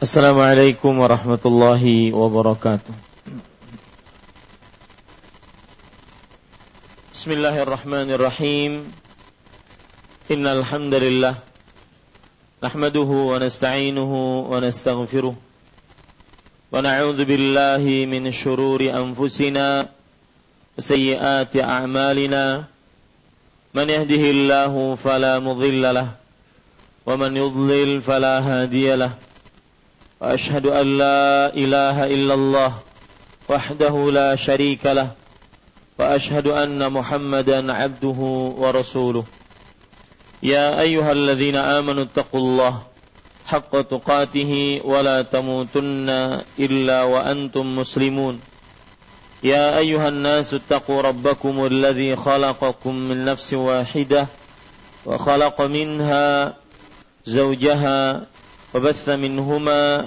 Assalamualaikum warahmatullahi wabarakatuh. Bismillahirrahmanirrahim. Innal hamdalillah nahmaduhu wa nasta'inuhu wa nastaghfiruh wa na'udzu billahi min shururi anfusina wa sayyiati a'malina. Man yahdihillahu fala mudilla lah wa man yudlil fala hadiya lah. وأشهد أن لا إله إلا الله وحده لا شريك له وأشهد أن محمدا عبده ورسوله يا أيها الذين آمنوا اتقوا الله حق تقاته ولا تموتن إلا وأنتم مسلمون يا أيها الناس اتقوا ربكم الذي خلقكم من نفس واحدة وخلق منها زوجها وبث منهما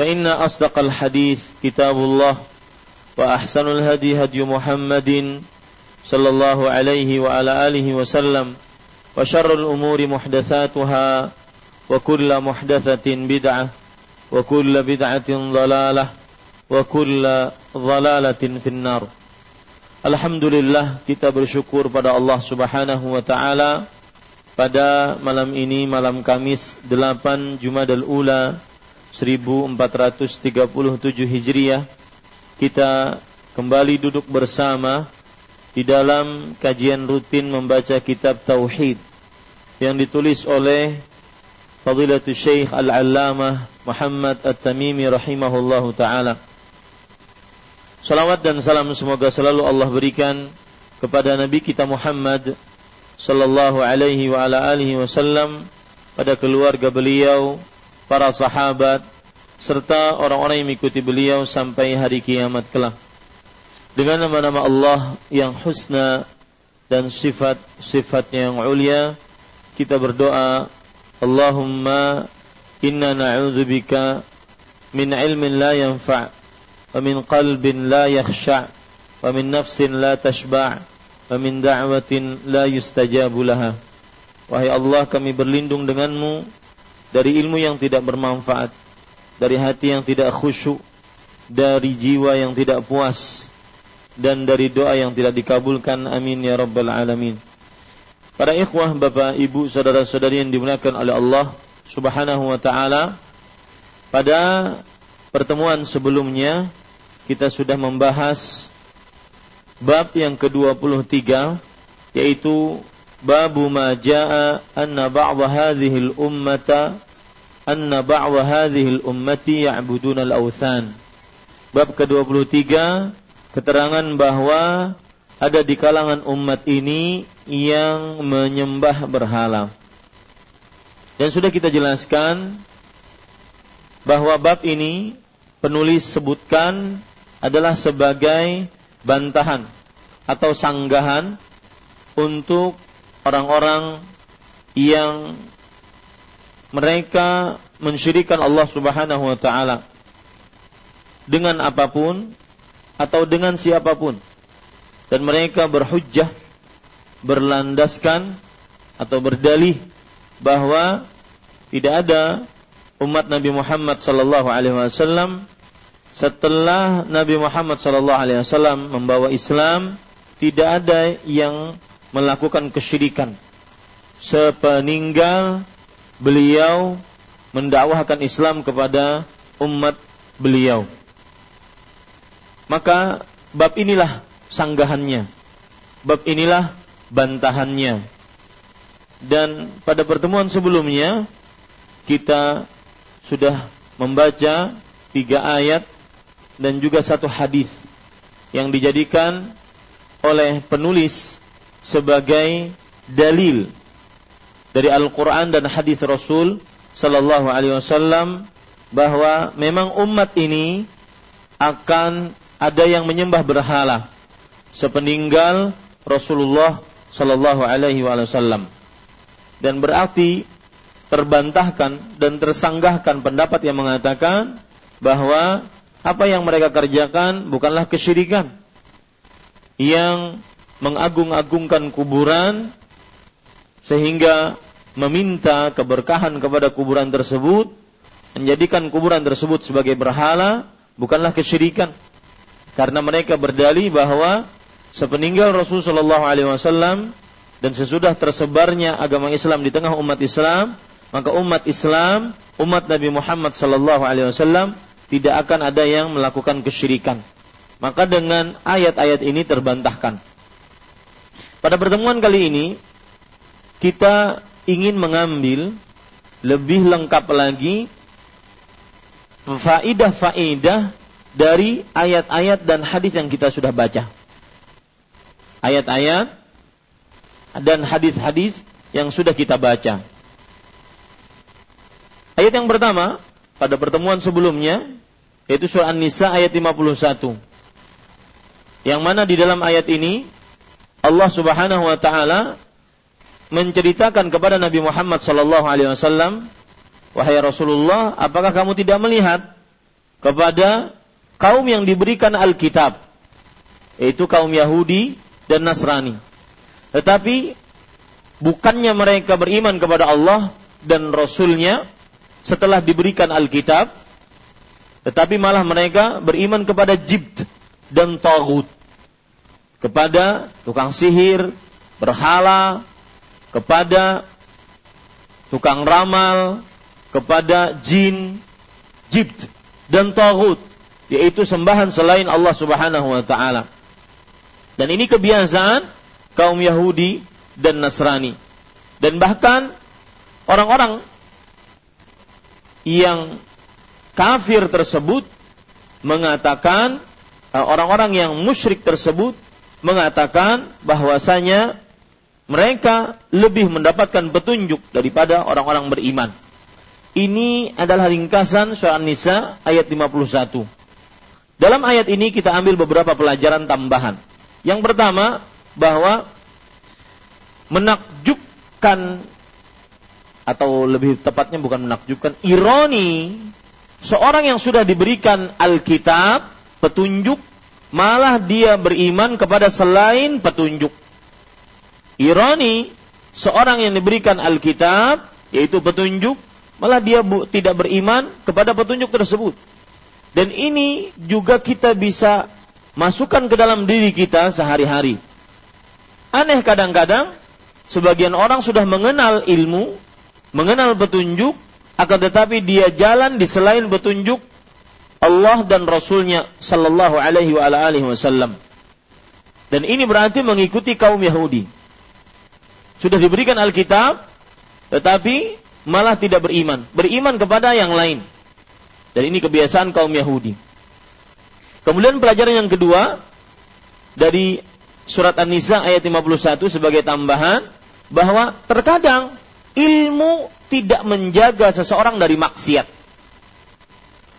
فإن أصدق الحديث كتاب الله وأحسن الهدي هدي محمد صلى الله عليه وعلى آله وسلم وشر الأمور محدثاتها وكل محدثة بدعة وكل بدعة ضلالة وكل ضلالة في النار. Alhamdulillah, kita bersyukur pada Allah Subhanahu wa taala pada malam ini, malam Kamis 8 Jumadal Ula 1437 Hijriah, kita kembali duduk bersama di dalam kajian rutin membaca kitab tauhid yang ditulis oleh Fadilatul Syekh Al-Allamah Muhammad At-Tamimi rahimahullahu taala. Salawat dan salam semoga selalu Allah berikan kepada Nabi kita Muhammad sallallahu alaihi wa ala alihi wasallam, pada keluarga beliau, para sahabat, serta orang-orang yang mengikuti beliau sampai hari kiamat kelak. Dengan nama-nama Allah yang husna dan sifat-sifatnya yang ulia, kita berdoa, Allahumma inna na'udzubika min ilmin la yanfa' ومن قلب لا يخشع ومن نفس لا تشبع ومن دعوة لا يستجاب لها. Wahai Allah, kami berlindung denganmu dari ilmu yang tidak bermanfaat, dari hati yang tidak khusyuk, dari jiwa yang tidak puas, dan dari doa yang tidak dikabulkan. Amin ya rabbal alamin. Para ikhwah, bapak, ibu, saudara-saudari yang dimuliakan oleh Allah subhanahu wa ta'ala, pada pertemuan sebelumnya kita sudah membahas bab yang ke-23, yaitu babu ma jaa anna ba'd hadhihi al-ummata anna ba'd hadhihi al-ummati ya'buduna al-awthan. Bab ke-23, keterangan bahwa ada di kalangan umat ini yang menyembah berhala. Dan sudah kita jelaskan bahwa bab ini penulis sebutkan adalah sebagai bantahan atau sanggahan untuk orang-orang yang mereka mensyirikkan Allah Subhanahu wa taala dengan apapun atau dengan siapapun, dan mereka berhujjah, berlandaskan atau berdalih bahwa tidak ada umat Nabi Muhammad sallallahu alaihi wasallam setelah Nabi Muhammad sallallahu alaihi wasallam membawa Islam, tidak ada yang melakukan kesyirikan sepeninggal beliau mendakwahkan Islam kepada umat beliau. Maka bab inilah sanggahannya, bab inilah bantahannya. Dan pada pertemuan sebelumnya kita sudah membaca 3 ayat dan juga 1 hadis yang dijadikan oleh penulis sebagai dalil dari Al-Quran dan hadis Rasul sallallahu alaihi wasallam bahwa memang umat ini akan ada yang menyembah berhala sepeninggal Rasulullah sallallahu alaihi wasallam, dan berarti terbantahkan dan tersanggahkan pendapat yang mengatakan bahwa apa yang mereka kerjakan bukanlah kesyirikan yang mengagung-agungkan kuburan sehingga meminta keberkahan kepada kuburan tersebut, menjadikan kuburan tersebut sebagai berhala, bukanlah kesyirikan, karena mereka berdalih bahwa sepeninggal Rasul sallallahu alaihi wasallam dan sesudah tersebarnya agama Islam di tengah umat Islam, maka umat Islam, umat Nabi Muhammad sallallahu alaihi wasallam tidak akan ada yang melakukan kesyirikan. Maka dengan ayat-ayat ini terbantahkan. Pada pertemuan kali ini kita ingin mengambil lebih lengkap lagi faidah-faidah dari ayat-ayat dan hadis yang kita sudah baca. Ayat-ayat dan hadis-hadis yang sudah kita baca. Ayat yang pertama pada pertemuan sebelumnya yaitu surah An-Nisa ayat 51. Yang mana di dalam ayat ini Allah Subhanahu wa taala menceritakan kepada Nabi Muhammad sallallahu alaihi wasallam, wahai Rasulullah, apakah kamu tidak melihat kepada kaum yang diberikan Alkitab, yaitu kaum Yahudi dan Nasrani, tetapi bukannya mereka beriman kepada Allah dan Rasulnya setelah diberikan Alkitab, tetapi malah mereka beriman kepada Jibt dan Taghut, kepada tukang sihir, berhala, kepada tukang ramal, kepada jin. Jibt dan Taghut, yaitu sembahan selain Allah Subhanahu wa ta'ala. Dan ini kebiasaan kaum Yahudi dan Nasrani. Dan bahkan orang-orang yang kafir tersebut mengatakan, orang-orang yang musyrik tersebut mengatakan bahwasanya mereka lebih mendapatkan petunjuk daripada orang-orang beriman. Ini adalah ringkasan surah An-Nisa ayat 51. Dalam ayat ini kita ambil beberapa pelajaran tambahan. Yang pertama, bahwa menakjubkan, atau lebih tepatnya bukan menakjubkan, ironi, seorang yang sudah diberikan Alkitab, petunjuk, malah dia beriman kepada selain petunjuk. Ironi, seorang yang diberikan Alkitab, yaitu petunjuk, malah dia tidak beriman kepada petunjuk tersebut. Dan ini juga kita bisa masukkan ke dalam diri kita sehari-hari. Aneh kadang-kadang, sebagian orang sudah mengenal ilmu, mengenal petunjuk, akan tetapi dia jalan di selain petunjuk Allah dan Rasulnya sallallahu alaihi wa alihi wasallam. Dan ini berarti mengikuti kaum Yahudi. Sudah diberikan Alkitab, tetapi malah tidak beriman. Beriman kepada yang lain. Dan ini kebiasaan kaum Yahudi. Kemudian pelajaran yang kedua, dari surat An-Nisa ayat 51 sebagai tambahan, bahwa terkadang ilmu tidak menjaga seseorang dari maksiat.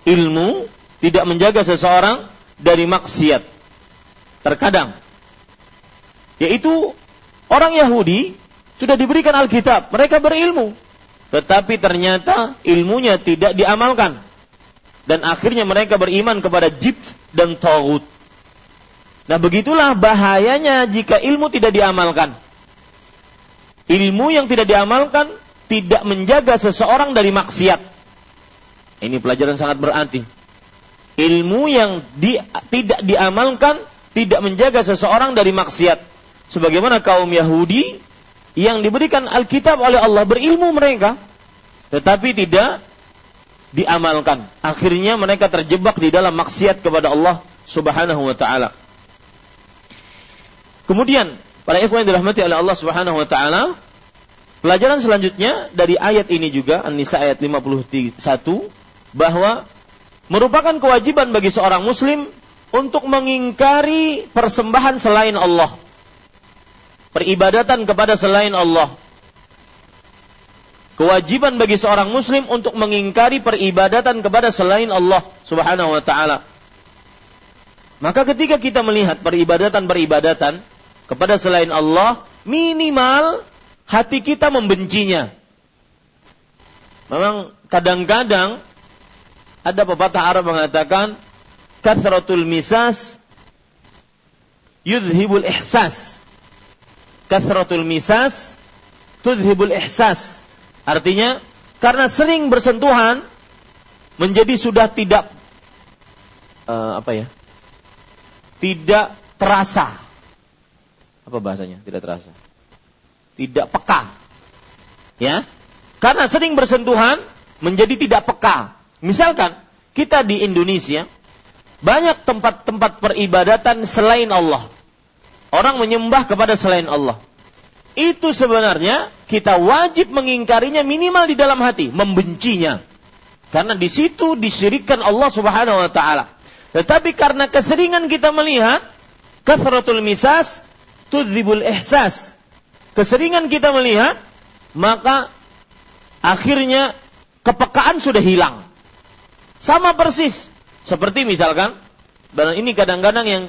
Ilmu tidak menjaga seseorang dari maksiat. Terkadang. Yaitu orang Yahudi sudah diberikan Alkitab, mereka berilmu, tetapi ternyata ilmunya tidak diamalkan, dan akhirnya mereka beriman kepada Jibt dan Taghut. Nah, begitulah bahayanya jika ilmu tidak diamalkan. Ilmu yang tidak diamalkan tidak menjaga seseorang dari maksiat. Ini pelajaran sangat berarti. Ilmu yang tidak diamalkan tidak menjaga seseorang dari maksiat. Sebagaimana kaum Yahudi yang diberikan Alkitab oleh Allah, berilmu mereka, tetapi tidak diamalkan. Akhirnya mereka terjebak di dalam maksiat kepada Allah Subhanahu wa ta'ala. Kemudian, para ikhwan yang dirahmati oleh Allah Subhanahu wa ta'ala, pelajaran selanjutnya dari ayat ini juga, An-Nisa ayat 51, bahwa merupakan kewajiban bagi seorang muslim untuk mengingkari persembahan selain Allah, peribadatan kepada selain Allah. kewajiban bagi seorang muslim untuk mengingkari peribadatan kepada selain Allah Subhanahu wa taala. Maka ketika kita melihat peribadatan-peribadatan kepada selain Allah, minimal hati kita membencinya. Memang kadang-kadang ada pepatah Arab mengatakan kathratul misas yudhibul ihsas. Kathratul misas tudhibul ihsas. Artinya, karena sering bersentuhan, menjadi sudah tidak tidak terasa. Apa bahasanya? Tidak terasa. Tidak peka. Ya? Karena sering bersentuhan, menjadi tidak peka. Misalkan, kita di Indonesia, banyak tempat-tempat peribadatan selain Allah. Orang menyembah kepada selain Allah. Itu sebenarnya kita wajib mengingkarinya minimal di dalam hati, membencinya. Karena di situ disyirikkan Allah Subhanahu wa taala. Tetapi karena keseringan kita melihat kathratul misas tudzibul ihsas. Keseringan kita melihat, maka akhirnya kepekaan sudah hilang. Sama persis seperti misalkan, dan ini kadang-kadang yang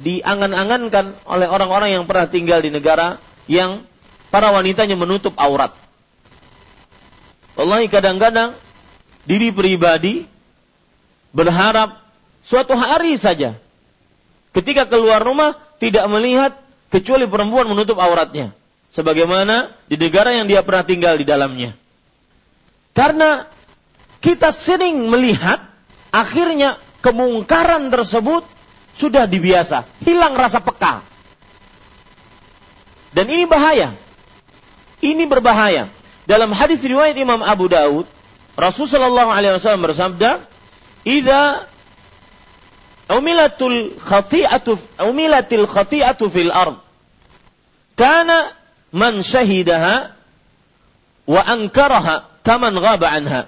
diangan-angankan oleh orang-orang yang pernah tinggal di negara yang para wanitanya menutup aurat. Wallahi kadang-kadang diri pribadi berharap suatu hari saja ketika keluar rumah tidak melihat kecuali perempuan menutup auratnya, sebagaimana di negara yang dia pernah tinggal di dalamnya. Karena kita sering melihat, akhirnya kemungkaran tersebut sudah dibiasa, hilang rasa peka. Dan ini bahaya. Ini berbahaya. Dalam hadis riwayat Imam Abu Dawud, Rasulullah SAW bersabda, "Idza umilatil khati'atu fil ard, kana man syahidaha wa ankaraha kaman ghaba anha,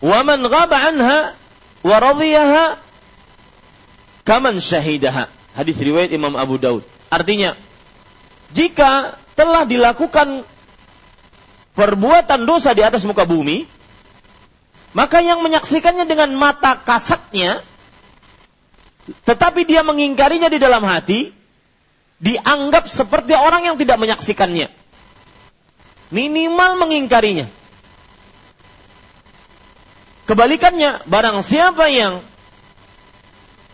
wa man ghaba anha wa radhiyaha kaman syahidaha." Hadis riwayat Imam Abu Dawud. Artinya, jika telah dilakukan perbuatan dosa di atas muka bumi, maka yang menyaksikannya dengan mata kasatnya, tetapi dia mengingkarinya di dalam hati, dianggap seperti orang yang tidak menyaksikannya. Minimal mengingkarinya. Kebalikannya, barang siapa yang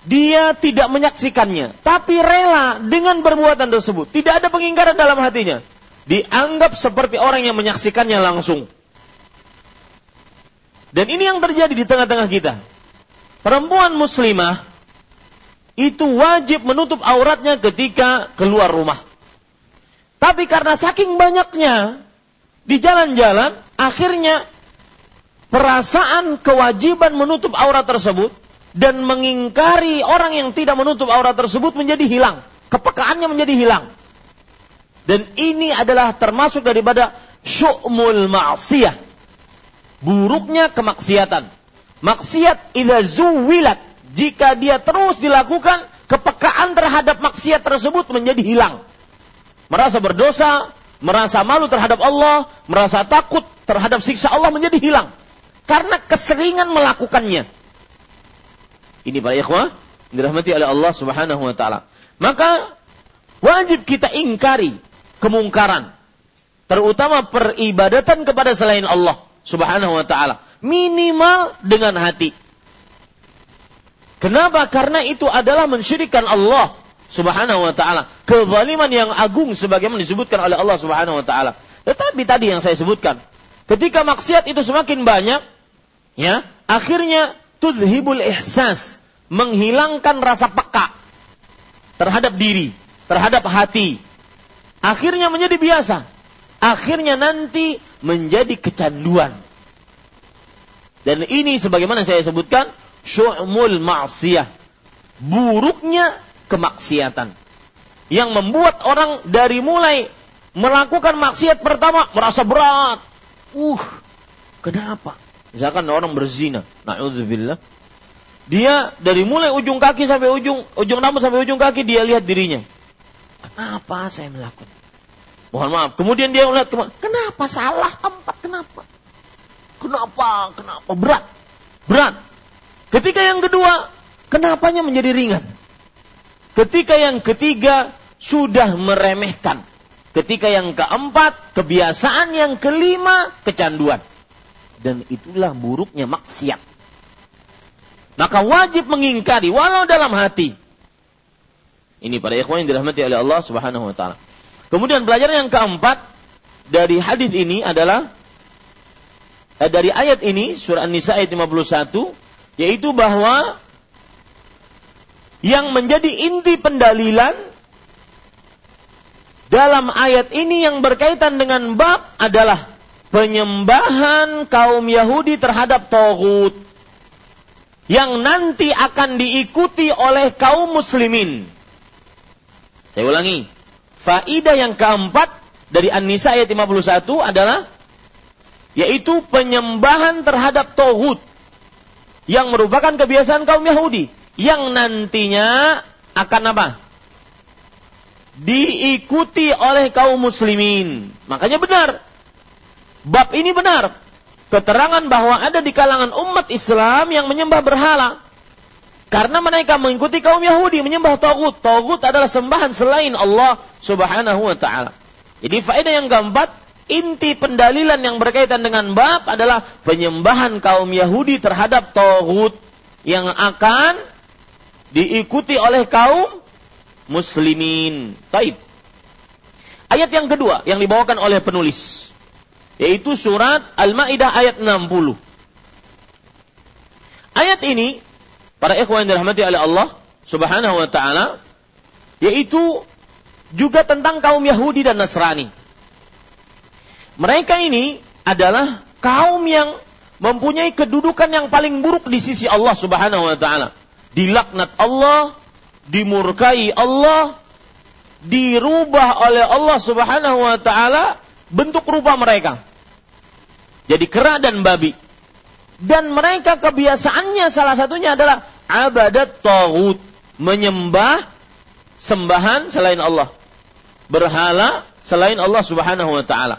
dia tidak menyaksikannya, tapi rela dengan perbuatan tersebut, tidak ada pengingkaran dalam hatinya, dianggap seperti orang yang menyaksikannya langsung. Dan ini yang terjadi di tengah-tengah kita. Perempuan muslimah itu wajib menutup auratnya ketika keluar rumah. Tapi karena saking banyaknya di jalan-jalan, akhirnya perasaan kewajiban menutup aurat tersebut dan mengingkari orang yang tidak menutup aurat tersebut menjadi hilang. Kepekaannya menjadi hilang. Dan ini adalah termasuk daripada syu'mul ma'siyah. Buruknya kemaksiatan. Maksiat idza zuwilat. Jika dia terus dilakukan, kepekaan terhadap maksiat tersebut menjadi hilang. Merasa berdosa, merasa malu terhadap Allah, merasa takut terhadap siksa Allah menjadi hilang. Karena keseringan melakukannya. Ini para ikhwah dirahmati oleh Allah Subhanahu wa taala. Maka wajib kita ingkari kemungkaran, terutama peribadatan kepada selain Allah Subhanahu wa taala, minimal dengan hati. Kenapa? Karena itu adalah mensyirikkan Allah Subhanahu wa taala, kezaliman yang agung sebagaimana disebutkan oleh Allah Subhanahu wa taala. Tetapi tadi yang saya sebutkan, ketika maksiat itu semakin banyak, ya, akhirnya tudhibul ihsas, menghilangkan rasa peka terhadap diri, terhadap hati. Akhirnya menjadi biasa. Akhirnya nanti menjadi kecanduan. Dan ini sebagaimana saya sebutkan, syu'mul ma'siyah, buruknya kemaksiatan, yang membuat orang dari mulai melakukan maksiat pertama merasa berat. Kenapa? Misalkan orang berzina, na'udzubillah. Dia dari mulai ujung kaki sampai ujung rambut sampai ujung kaki dia lihat dirinya. Kenapa saya melakukan? Mohon maaf. Kemudian dia melihat, kenapa salah? rapat. Kenapa? Berat. Ketika yang kedua, kenapanya menjadi ringan. Ketika yang ketiga, sudah meremehkan. Ketika yang keempat, kebiasaan. Yang kelima, kecanduan. Dan itulah buruknya maksiat. Maka wajib mengingkari, walau dalam hati. Ini para ikhwan yang dirahmati oleh Allah Subhanahu wa ta'ala. Kemudian pelajaran yang keempat dari hadis ini adalah dari ayat ini, surah An-Nisa ayat 51, yaitu bahwa yang menjadi inti pendalilan dalam ayat ini yang berkaitan dengan bab adalah penyembahan kaum Yahudi terhadap tagut yang nanti akan diikuti oleh kaum muslimin. Saya ulangi, faidah yang keempat dari An-Nisa ayat 51 adalah yaitu penyembahan terhadap tagut yang merupakan kebiasaan kaum Yahudi, yang nantinya akan apa? Diikuti oleh kaum muslimin. Makanya benar. Bab ini benar. Keterangan bahwa ada di kalangan umat Islam yang menyembah berhala. Karena mereka mengikuti kaum Yahudi, menyembah tagut. Tagut adalah sembahan selain Allah Subhanahu wa ta'ala. Jadi faedah yang keempat, inti pendalilan yang berkaitan dengan bab adalah penyembahan kaum Yahudi terhadap tagut yang akan diikuti oleh kaum muslimin. Taib. Ayat yang kedua yang dibawakan oleh penulis, yaitu surat Al-Ma'idah ayat 60. Ayat ini, para ikhwan yang dirahmati oleh Allah Subhanahu wa ta'ala, yaitu juga tentang kaum Yahudi dan Nasrani. Mereka ini adalah kaum yang mempunyai kedudukan yang paling buruk di sisi Allah Subhanahu wa ta'ala. Dilaknat Allah, dimurkai Allah, dirubah oleh Allah Subhanahu wa ta'ala bentuk rupa mereka. Jadi kera dan babi. Dan mereka kebiasaannya salah satunya adalah abadat taghut, menyembah sembahan selain Allah. Berhala selain Allah Subhanahu wa ta'ala.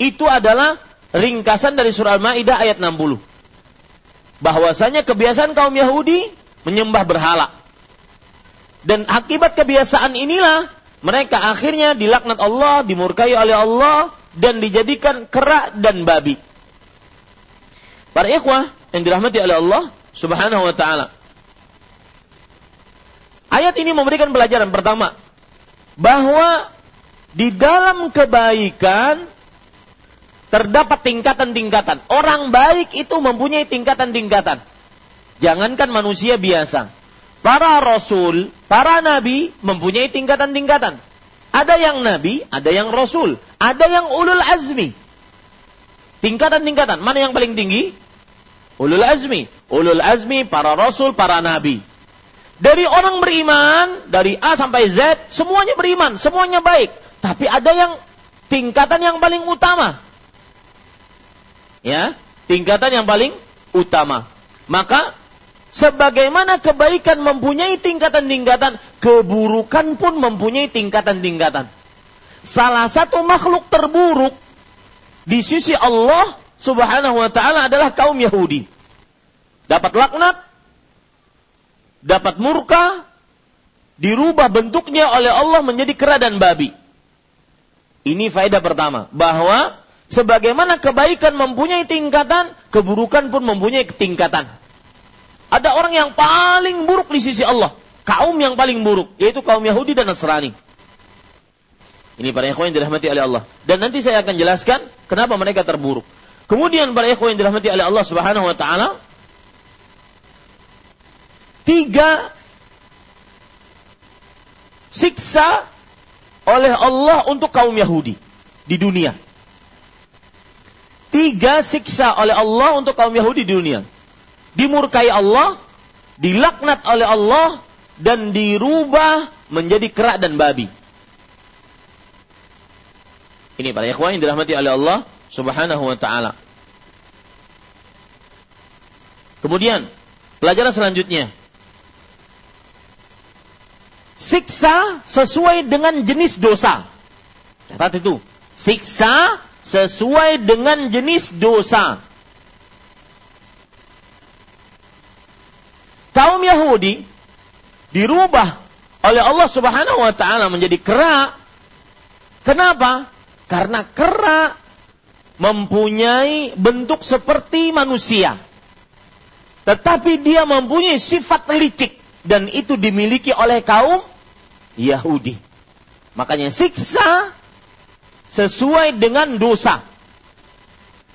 Itu adalah ringkasan dari surah Al-Ma'idah ayat 60. Bahwasanya kebiasaan kaum Yahudi menyembah berhala. Dan akibat kebiasaan inilah mereka akhirnya dilaknat Allah, dimurkai oleh Allah, dan dijadikan kera dan babi. Para ikhwah yang dirahmati oleh Allah Subhanahu wa ta'ala, ayat ini memberikan pelajaran pertama, bahwa di dalam kebaikan terdapat tingkatan-tingkatan. Orang baik itu mempunyai tingkatan-tingkatan. Jangankan manusia biasa, para rasul, para nabi mempunyai tingkatan-tingkatan. Ada yang nabi, ada yang rasul, ada yang ulul azmi. Tingkatan-tingkatan. Mana yang paling tinggi? Ulul azmi. Ulul azmi, para rasul, para nabi. Dari orang beriman, dari A sampai Z, semuanya beriman, semuanya baik. Tapi ada yang tingkatan yang paling utama. Ya, tingkatan yang paling utama. Maka sebagaimana kebaikan mempunyai tingkatan-tingkatan, keburukan pun mempunyai tingkatan-tingkatan. Salah satu makhluk terburuk di sisi Allah Subhanahu wa ta'ala adalah kaum Yahudi. Dapat laknat, dapat murka, dirubah bentuknya oleh Allah menjadi kera dan babi. Ini faedah pertama, bahwa sebagaimana kebaikan mempunyai tingkatan, keburukan pun mempunyai tingkatan. Ada orang yang paling buruk di sisi Allah. Kaum yang paling buruk, yaitu kaum Yahudi dan Nasrani. Ini para ikhwan yang dirahmati oleh Allah. Dan nanti saya akan jelaskan kenapa mereka terburuk. Kemudian para ikhwan yang dirahmati oleh Allah Subhanahu wa ta'ala, tiga siksa oleh Allah untuk kaum Yahudi di dunia. Tiga siksa oleh Allah untuk kaum Yahudi di dunia. Dimurkai Allah, dilaknat oleh Allah, dan dirubah menjadi kera dan babi. Ini para ikhwan yang dirahmati oleh Allah Subhanahu wa ta'ala. Kemudian, pelajaran selanjutnya, siksa sesuai dengan jenis dosa. Catat itu, siksa sesuai dengan jenis dosa. Kaum Yahudi dirubah oleh Allah Subhanahu wa taala menjadi kera. Kenapa? Karena kera mempunyai bentuk seperti manusia, tetapi dia mempunyai sifat licik, dan itu dimiliki oleh kaum Yahudi. Makanya siksa sesuai dengan dosa.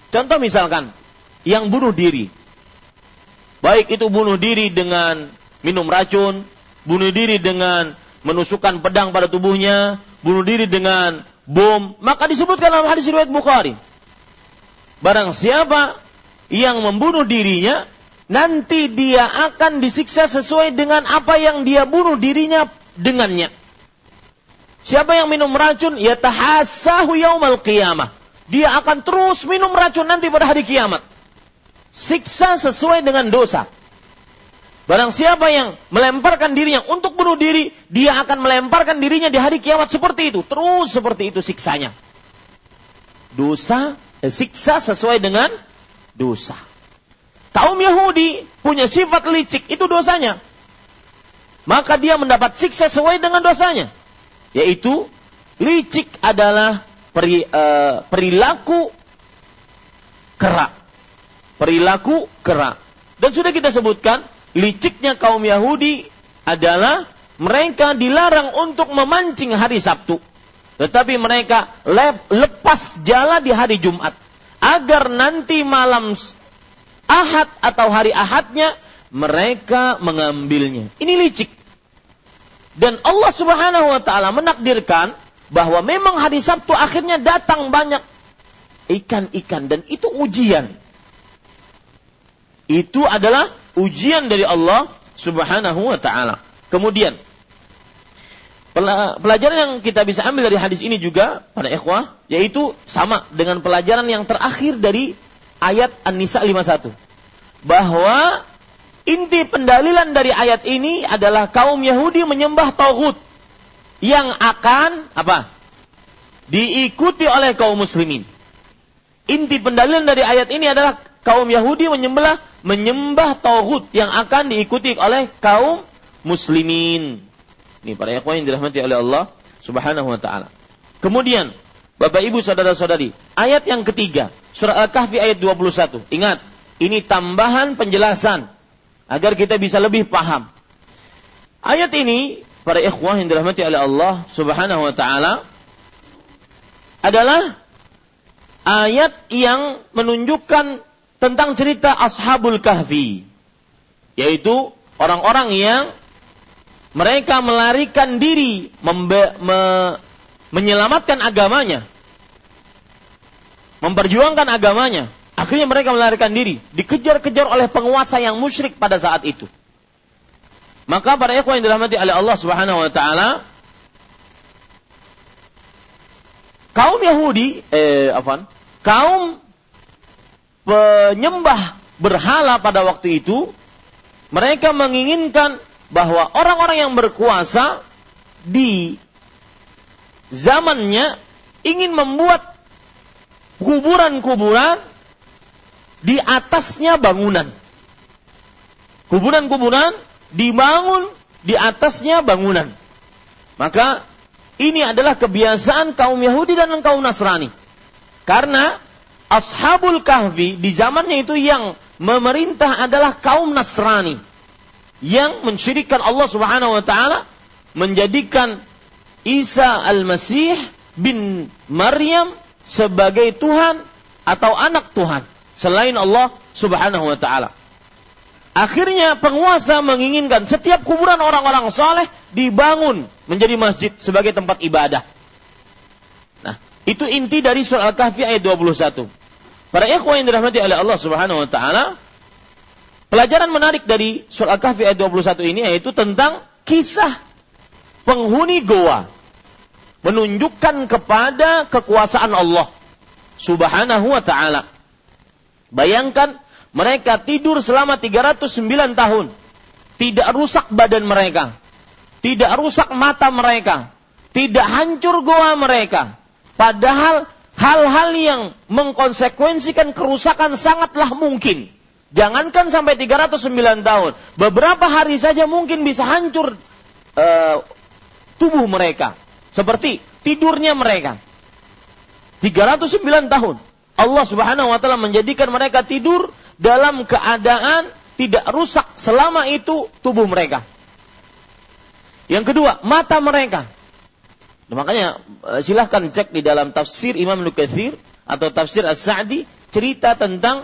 Contoh misalkan yang bunuh diri, baik itu bunuh diri dengan minum racun, bunuh diri dengan menusukkan pedang pada tubuhnya, bunuh diri dengan bom, maka disebutkan dalam hadis riwayat Bukhari, barang siapa yang membunuh dirinya, nanti dia akan disiksa sesuai dengan apa yang dia bunuh dirinya dengannya. Siapa yang minum racun, yatahassahu yaumal qiyamah, dia akan terus minum racun nanti pada hari kiamat. Siksa sesuai dengan dosa. Barang siapa yang melemparkan dirinya untuk bunuh diri, dia akan melemparkan dirinya di hari kiamat seperti itu. Terus seperti itu siksanya. Dosa, siksa sesuai dengan dosa. Kaum Yahudi punya sifat licik, itu dosanya. Maka dia mendapat siksa sesuai dengan dosanya, yaitu licik adalah perilaku kera. Perilaku kera. Dan sudah kita sebutkan, liciknya kaum Yahudi adalah mereka dilarang untuk memancing hari Sabtu, tetapi mereka lepas jala di hari Jumat, agar nanti malam Ahad atau hari Ahadnya mereka mengambilnya. Ini licik. Dan Allah Subhanahu wa taala menakdirkan bahwa memang hari Sabtu akhirnya datang banyak ikan-ikan, dan itu ujian. Itu adalah ujian dari Allah Subhanahu wa taala. Kemudian pelajaran yang kita bisa ambil dari hadis ini juga, para ikhwah, yaitu sama dengan pelajaran yang terakhir dari ayat An-Nisa 51. Bahwa inti pendalilan dari ayat ini adalah kaum Yahudi menyembah tauhid yang akan diikuti oleh kaum muslimin. Inti pendalilan dari ayat ini adalah kaum Yahudi menyembah tauhid yang akan diikuti oleh kaum muslimin. Ini para ikhwan yang dirahmati oleh Allah Subhanahu wa taala. Kemudian, Bapak Ibu saudara-saudari, ayat yang ketiga, surah Al-Kahfi ayat 21. Ingat, ini tambahan penjelasan agar kita bisa lebih paham. Ayat ini, para ikhwan yang dirahmati oleh Allah Subhanahu wa taala, adalah ayat yang menunjukkan tentang cerita Ashabul Kahfi, yaitu orang-orang yang mereka melarikan diri, menyelamatkan agamanya, memperjuangkan agamanya. Akhirnya mereka melarikan diri, dikejar-kejar oleh penguasa yang musyrik pada saat itu. Maka para ikhwan yang dirahmati oleh Allah Subhanahu wa taala, kaum penyembah berhala pada waktu itu, mereka menginginkan bahwa orang-orang yang berkuasa di zamannya ingin membuat kuburan-kuburan, di atasnya bangunan. Kuburan-kuburan dibangun di atasnya bangunan. Maka ini adalah kebiasaan kaum Yahudi dan kaum Nasrani. Karena Ashabul Kahfi di zamannya itu yang memerintah adalah kaum Nasrani, yang mensyirikkan Allah Subhanahu wa taala, menjadikan Isa al-Masih bin Maryam sebagai Tuhan atau anak Tuhan selain Allah Subhanahu wa taala. Akhirnya penguasa menginginkan setiap kuburan orang-orang saleh dibangun menjadi masjid sebagai tempat ibadah. Nah, itu inti dari surah Al-Kahfi ayat 21. Para ikhwan yang dirahmati oleh Allah Subhanahu wa taala, pelajaran menarik dari surah Al-Kahfi ayat 21 ini yaitu tentang kisah penghuni goa, menunjukkan kepada kekuasaan Allah Subhanahu wa ta'ala. Bayangkan mereka tidur selama 309 tahun, tidak rusak badan mereka, tidak rusak mata mereka, tidak hancur goa mereka. Padahal hal-hal yang mengkonsekuensikan kerusakan sangatlah mungkin. Jangankan sampai 309 tahun, beberapa hari saja mungkin bisa hancur tubuh mereka. Seperti tidurnya mereka. 309 tahun. Allah Subhanahu wa taala menjadikan mereka tidur dalam keadaan tidak rusak selama itu tubuh mereka. Yang kedua, mata mereka. Nah, makanya silahkan cek di dalam tafsir Imam Nukathir atau tafsir As-Sa'di cerita tentang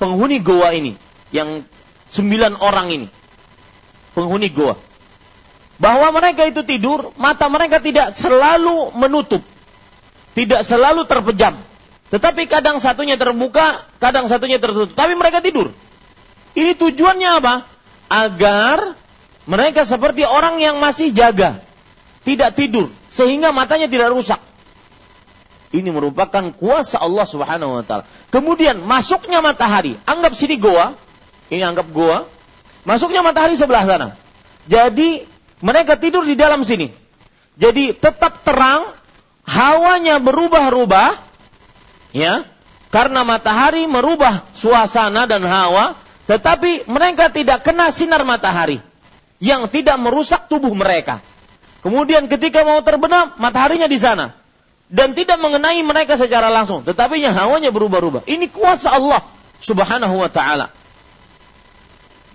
penghuni goa ini, yang 9 orang ini penghuni goa, bahwa mereka itu tidur, mata mereka tidak selalu menutup, tidak selalu terpejam, tetapi kadang satunya terbuka, kadang satunya tertutup, tapi mereka tidur. Ini tujuannya apa? Agar mereka seperti orang yang masih jaga, tidak tidur, sehingga matanya tidak rusak. Ini merupakan kuasa Allah Subhanahu wa taala. Kemudian masuknya matahari, anggap sini goa, ini anggap goa. Masuknya matahari sebelah sana. Jadi mereka tidur di dalam sini. Jadi tetap terang, hawanya berubah-ubah, ya. Karena matahari merubah suasana dan hawa, tetapi mereka tidak kena sinar matahari yang tidak merusak tubuh mereka. Kemudian ketika mau terbenam, mataharinya di sana. Dan tidak mengenai mereka secara langsung. Tetapi yang hawanya berubah-ubah. Ini kuasa Allah subhanahu wa ta'ala.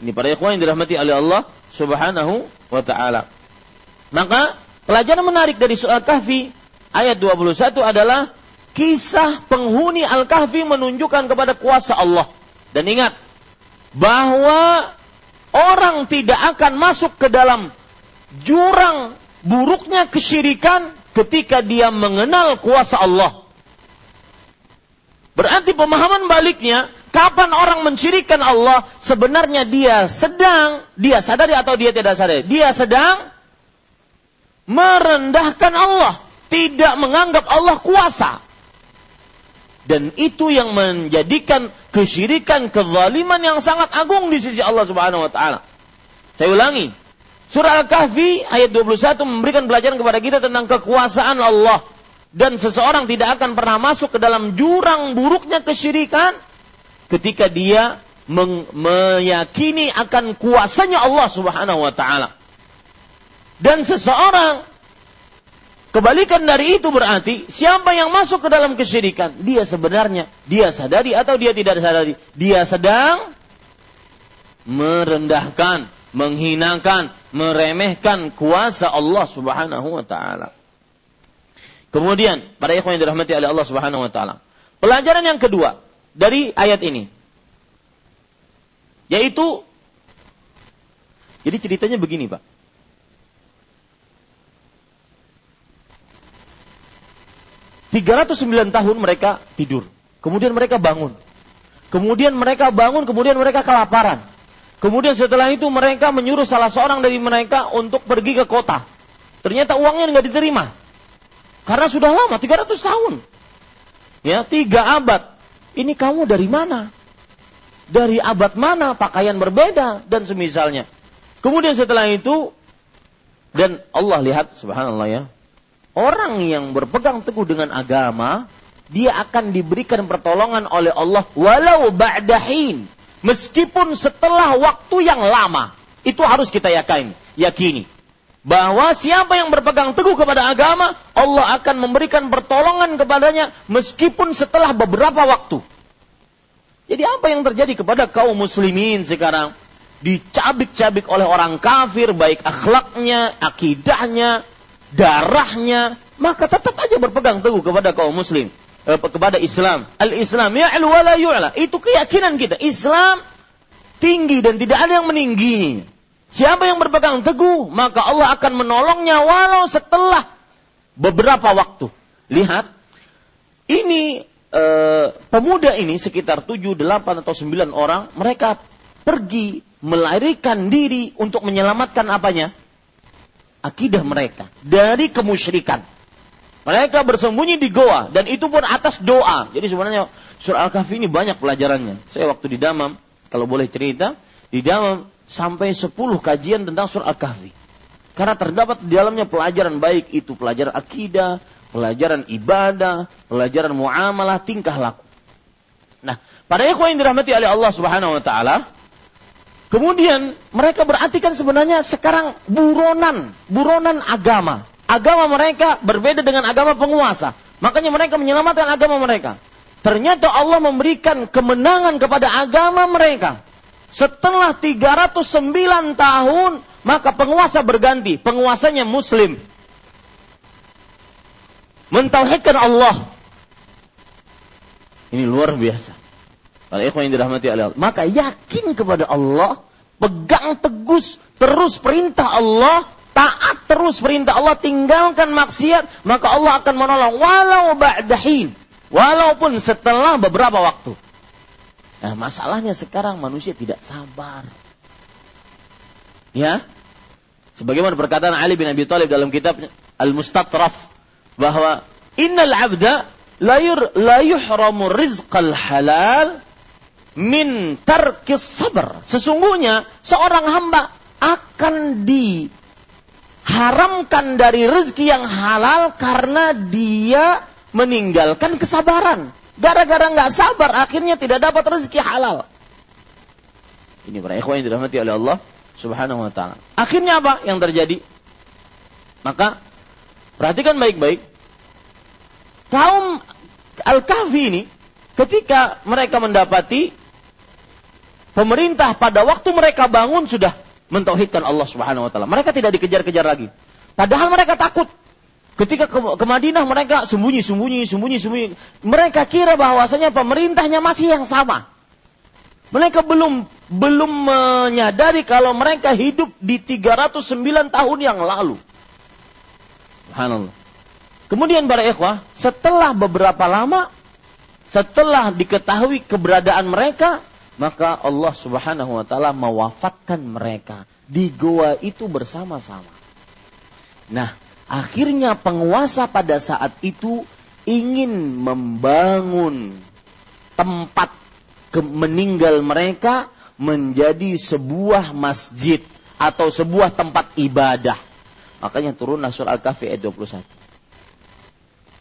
Ini para ikhwan yang dirahmati oleh Allah subhanahu wa ta'ala. Maka pelajaran menarik dari surah Kahfi ayat 21 adalah kisah penghuni Al-Kahfi menunjukkan kepada kuasa Allah. Dan ingat, bahwa orang tidak akan masuk ke dalam jurang buruknya kesyirikan ketika dia mengenal kuasa Allah. Berarti pemahaman baliknya, kapan orang mensyirikkan Allah, sebenarnya dia sadari atau dia tidak sadari, dia sedang merendahkan Allah, tidak menganggap Allah kuasa. Dan itu yang menjadikan kesyirikan, kezaliman yang sangat agung di sisi Allah Subhanahu wa taala. Saya ulangi, surah Al-Kahfi ayat 21 memberikan pelajaran kepada kita tentang kekuasaan Allah. Dan seseorang tidak akan pernah masuk ke dalam jurang buruknya kesyirikan ketika dia meyakini akan kuasanya Allah Subhanahu wa taala. Dan seseorang, kebalikan dari itu berarti, siapa yang masuk ke dalam kesyirikan, dia sebenarnya, dia sadari atau dia tidak sadari, dia sedang merendahkan, menghinakan, meremehkan kuasa Allah subhanahu wa ta'ala. Kemudian, para ikhwan yang dirahmati oleh Allah subhanahu wa ta'ala, pelajaran yang kedua dari ayat ini, yaitu, jadi ceritanya begini Pak. ...309 tahun mereka tidur. Kemudian mereka bangun. Kemudian mereka kelaparan. Kemudian setelah itu mereka menyuruh salah seorang dari mereka untuk pergi ke kota. Ternyata uangnya nggak diterima. Karena sudah lama, 300 tahun. Ya, 3 abad. Ini kamu dari mana? Dari abad mana? Pakaian berbeda dan semisalnya. Kemudian setelah itu, dan Allah lihat, subhanallah ya, orang yang berpegang teguh dengan agama, dia akan diberikan pertolongan oleh Allah walau ba'dahin, meskipun setelah waktu yang lama. Itu harus kita yakini, bahwa siapa yang berpegang teguh kepada agama, Allah akan memberikan pertolongan kepadanya meskipun setelah beberapa waktu. Jadi apa yang terjadi kepada kaum muslimin sekarang? Dicabik-cabik oleh orang kafir, baik akhlaknya, akidahnya, darahnya, maka tetap aja berpegang teguh kepada kaum muslim, kepada Islam. Al-Islam ya'lu wa la yu'la. Itu keyakinan kita. Islam tinggi dan tidak ada yang meningginya. Siapa yang berpegang teguh, maka Allah akan menolongnya walau setelah beberapa waktu. Lihat, ini pemuda ini sekitar 7, 8 atau 9 orang, mereka pergi melarikan diri untuk menyelamatkan apanya? Akidah mereka dari kemusyrikan. Mereka bersembunyi di goa, dan itu pun atas doa. Jadi sebenarnya surah Al-Kahfi ini banyak pelajarannya. Saya waktu di Damam, kalau boleh cerita, di Damam sampai 10 kajian tentang surah Al-Kahfi. Karena terdapat di dalamnya pelajaran, baik itu pelajaran akidah, pelajaran ibadah, pelajaran muamalah, tingkah laku. Nah, pada ikhwan yang dirahmati oleh Allah Subhanahu wa taala, kemudian mereka berartikan sebenarnya sekarang buronan agama. Agama mereka berbeda dengan agama penguasa. Makanya mereka menyelamatkan agama mereka. Ternyata Allah memberikan kemenangan kepada agama mereka. Setelah 309 tahun, maka penguasa berganti. Penguasanya Muslim. Mentauhidkan Allah. Ini luar biasa. Para ikhwan yang dirahmati Allah. Maka yakin kepada Allah, pegang terus perintah Allah, taat terus perintah Allah, tinggalkan maksiat, maka Allah akan menolong walau ba'dahin, walaupun setelah beberapa waktu. Nah, masalahnya sekarang manusia tidak sabar. Ya. Sebagaimana perkataan Ali bin Abi Thalib dalam kitabnya Al-Mustatraf bahwa innal 'abda la yuhramu rizqal halal min tarkis sabar. Sesungguhnya seorang hamba akan diharamkan dari rezeki yang halal karena dia meninggalkan kesabaran. Gara-gara enggak sabar akhirnya tidak dapat rezeki halal. Ini para ikhwan yang dirahmati oleh Allah Subhanahu wa taala. Akhirnya apa yang terjadi? Maka perhatikan baik-baik. Kaum Al-Kahfi ini ketika mereka mendapati pemerintah pada waktu mereka bangun sudah mentauhidkan Allah Subhanahu wa taala. Mereka tidak dikejar-kejar lagi. Padahal mereka takut. Ketika ke Madinah mereka sembunyi. Mereka kira bahwasanya pemerintahnya masih yang sama. Mereka belum menyadari kalau mereka hidup di 309 tahun yang lalu. Subhanallah. Kemudian para ikhwah, setelah beberapa lama, setelah diketahui keberadaan mereka, maka Allah Subhanahu wa taala mewafatkan mereka di goa itu bersama-sama. Nah, akhirnya penguasa pada saat itu ingin membangun tempat meninggal mereka menjadi sebuah masjid atau sebuah tempat ibadah. Makanya turunlah surah Al-Kahfi ayat 21.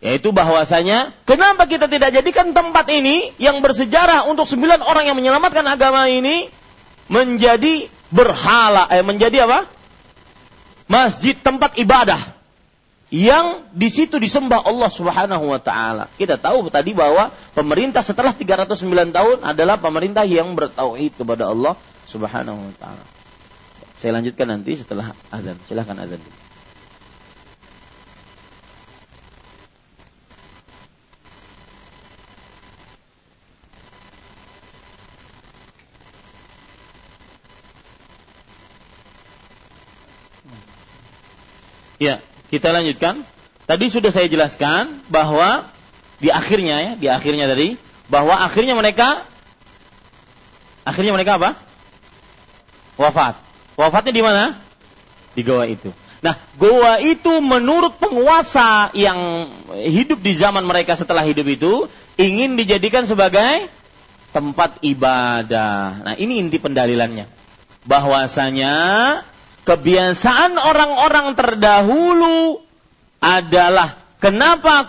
Yaitu bahwasanya kenapa kita tidak jadikan tempat ini yang bersejarah untuk 9 orang yang menyelamatkan agama ini menjadi berhala, menjadi apa? Masjid, tempat ibadah yang di situ disembah Allah Subhanahu wa taala. Kita tahu tadi bahwa pemerintah setelah 309 tahun adalah pemerintah yang bertauhid kepada Allah Subhanahu wa taala. Saya lanjutkan nanti setelah azan. Silakan azan. Ya, kita lanjutkan. Tadi sudah saya jelaskan bahwa di akhirnya tadi bahwa akhirnya mereka apa? Wafat. Wafatnya di mana? Di goa itu. Nah, goa itu menurut penguasa yang hidup di zaman mereka setelah hidup itu ingin dijadikan sebagai tempat ibadah. Nah, ini inti pendalilannya. Bahwasanya kebiasaan orang-orang terdahulu adalah kenapa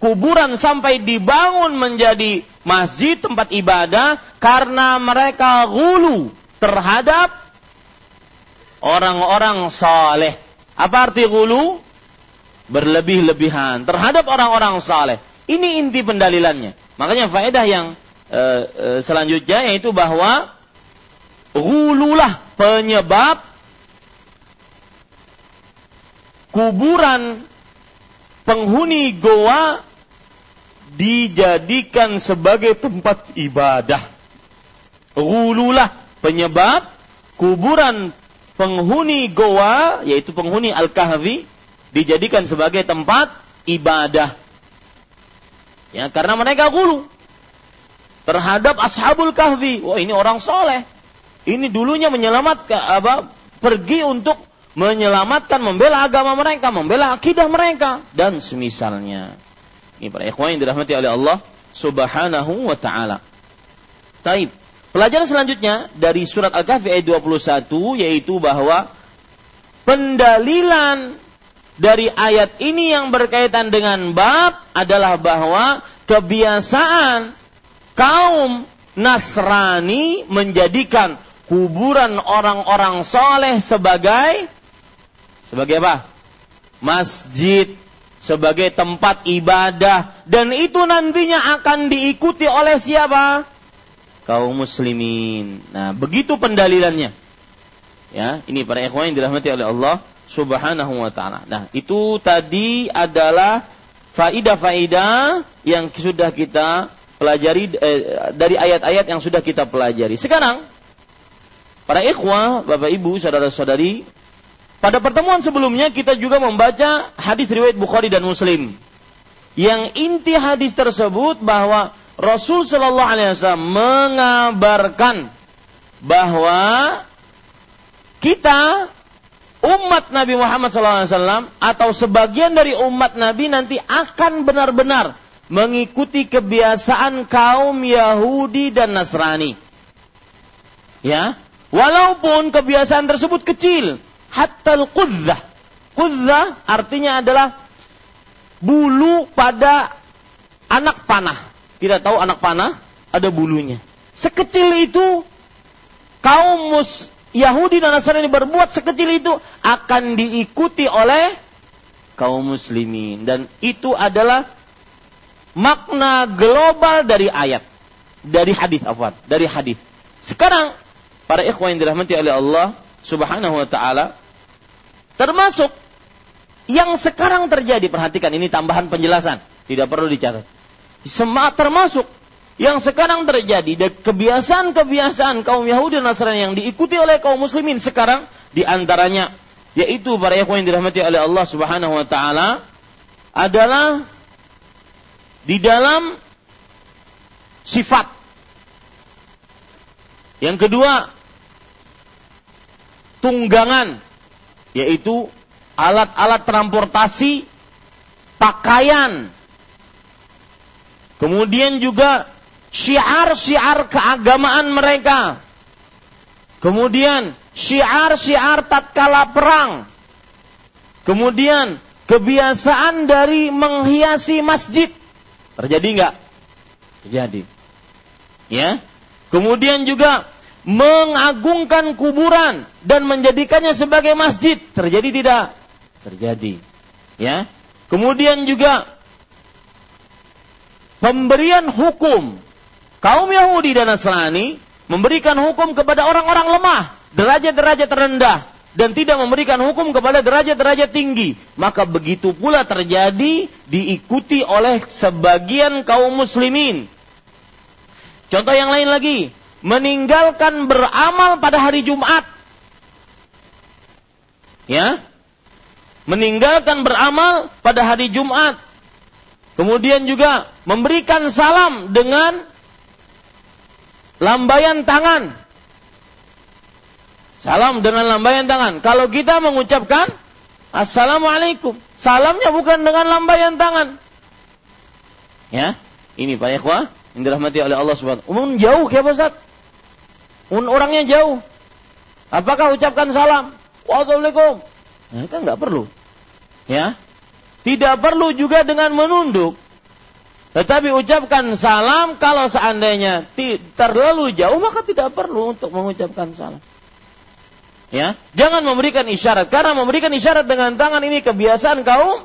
kuburan sampai dibangun menjadi masjid, tempat ibadah, karena mereka ghulu terhadap orang-orang saleh. Apa arti ghulu? Berlebih-lebihan terhadap orang-orang saleh. Ini inti pendalilannya. Makanya faedah yang selanjutnya yaitu bahwa ghululah penyebab kuburan penghuni goa dijadikan sebagai tempat ibadah. Ghululah penyebab kuburan penghuni goa, yaitu penghuni Al-Kahfi, dijadikan sebagai tempat ibadah. Ya, karena mereka ghulu terhadap Ashabul Kahfi. Wah, ini orang soleh. Ini dulunya menyelamatkan pergi untuk menyelamatkan, membela agama mereka, membela akidah mereka, dan semisalnya. Ini para ikhwan yang dirahmati oleh Allah Subhanahu wa ta'ala. Taib. Pelajaran selanjutnya dari surat Al-Kahfi ayat 21, yaitu bahwa pendalilan dari ayat ini yang berkaitan dengan bab adalah bahwa kebiasaan kaum Nasrani menjadikan kuburan orang-orang soleh sebagai apa? Masjid, sebagai tempat ibadah, dan itu nantinya akan diikuti oleh siapa? Kaum muslimin. Nah, begitu pendalilannya. Ya, ini para ikhwan yang dirahmati oleh Allah Subhanahu wa ta'ala. Nah, itu tadi adalah faidah-faidah yang sudah kita pelajari dari ayat-ayat yang sudah kita pelajari. Sekarang para ikhwah, Bapak Ibu, saudara-saudari, pada pertemuan sebelumnya kita juga membaca hadis riwayat Bukhari dan Muslim. Yang inti hadis tersebut bahwa Rasul Shallallahu Alaihi Wasallam mengabarkan bahwa kita umat Nabi Muhammad Shallallahu Alaihi Wasallam atau sebagian dari umat Nabi nanti akan benar-benar mengikuti kebiasaan kaum Yahudi dan Nasrani. Ya, walaupun kebiasaan tersebut kecil, hatta al-qudzah. Qudzah artinya adalah bulu pada anak panah. Tidak tahu anak panah ada bulunya. Sekecil itu kaum Yahudi dan Nasrani berbuat sekecil itu akan diikuti oleh kaum muslimin, dan itu adalah makna global dari ayat, dari hadis dari hadis. Sekarang para ikhwan yang dirahmati oleh Allah Subhanahu wa taala, termasuk yang sekarang terjadi, perhatikan ini tambahan penjelasan, tidak perlu dicatat. Termasuk yang sekarang terjadi, kebiasaan-kebiasaan kaum Yahudi dan Nasrani yang diikuti oleh kaum muslimin sekarang, diantaranya yaitu para ikhwan yang dirahmati oleh Allah Subhanahu wa ta'ala, adalah di dalam sifat. Yang kedua, tunggangan, yaitu alat-alat transportasi, pakaian. Kemudian juga syiar-syiar keagamaan mereka. Kemudian syiar-syiar tatkala perang. Kemudian kebiasaan dari menghiasi masjid. Terjadi enggak? Terjadi. Ya. Kemudian juga mengagungkan kuburan dan menjadikannya sebagai masjid. Terjadi tidak? Terjadi. Ya. Kemudian juga pemberian hukum, kaum Yahudi dan Nasrani memberikan hukum kepada orang-orang lemah, derajat-derajat rendah, dan tidak memberikan hukum kepada derajat-derajat tinggi. Maka begitu pula terjadi, diikuti oleh sebagian kaum muslimin. Contoh yang lain lagi, meninggalkan beramal pada hari Jumat. Ya, meninggalkan beramal pada hari Jumat. Kemudian juga memberikan salam dengan lambaian tangan. Salam dengan lambaian tangan. Kalau kita mengucapkan Assalamualaikum, salamnya bukan dengan lambaian tangan. Ya, ini para ikhwah yang dirahmati oleh Allah Subhanahu wa ta'ala. Jauh ya Ustaz? Orangnya jauh. Apakah ucapkan salam? Wassalamualaikum. Nah, kan enggak perlu. Ya. Tidak perlu juga dengan menunduk. Tetapi ucapkan salam, kalau seandainya terlalu jauh, maka tidak perlu untuk mengucapkan salam. Ya, jangan memberikan isyarat. Karena memberikan isyarat dengan tangan ini kebiasaan kaum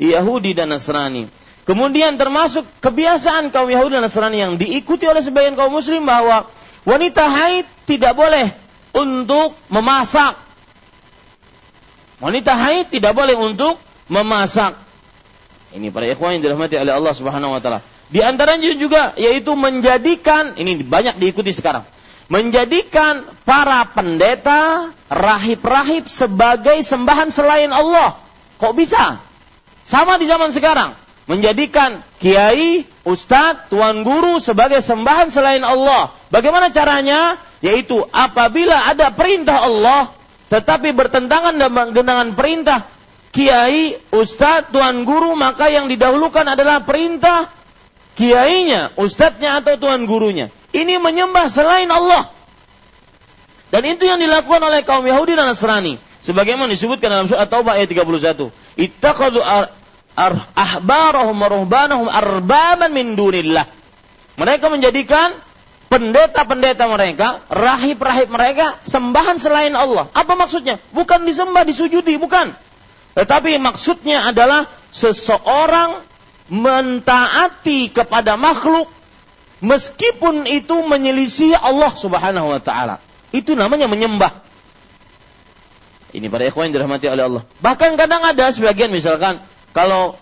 Yahudi dan Nasrani. Kemudian termasuk kebiasaan kaum Yahudi dan Nasrani yang diikuti oleh sebagian kaum muslim bahwa wanita haid tidak boleh untuk memasak. Wanita haid tidak boleh untuk memasak. Ini para ikhwan yang dirahmati oleh Allah Subhanahu wa taala. Di antaranya juga yaitu menjadikan, ini banyak diikuti sekarang, menjadikan para pendeta, rahib-rahib sebagai sembahan selain Allah. Kok bisa? Sama di zaman sekarang, menjadikan kiai, ustadz, tuan guru sebagai sembahan selain Allah. Bagaimana caranya? Yaitu apabila ada perintah Allah tetapi bertentangan dengan perintah kiai, ustadz, tuan guru, maka yang didahulukan adalah perintah kiainya, ustadznya atau tuan gurunya. Ini menyembah selain Allah. Dan itu yang dilakukan oleh kaum Yahudi dan Nasrani. Sebagaimana disebutkan dalam surah Taubah ayat 31. ittaqadhu ahbarahum wa ruhbanahum arbaban min dunillah. Mereka menjadikan pendeta-pendeta mereka, rahib-rahib mereka sembahan selain Allah. Apa maksudnya? Bukan disembah, disujudi, bukan. Tetapi maksudnya adalah seseorang mentaati kepada makhluk meskipun itu menyelisih Allah Subhanahu wa taala. Itu namanya menyembah. Ini para ikhwan yang dirahmati oleh Allah. Bahkan kadang ada sebagian, misalkan kalau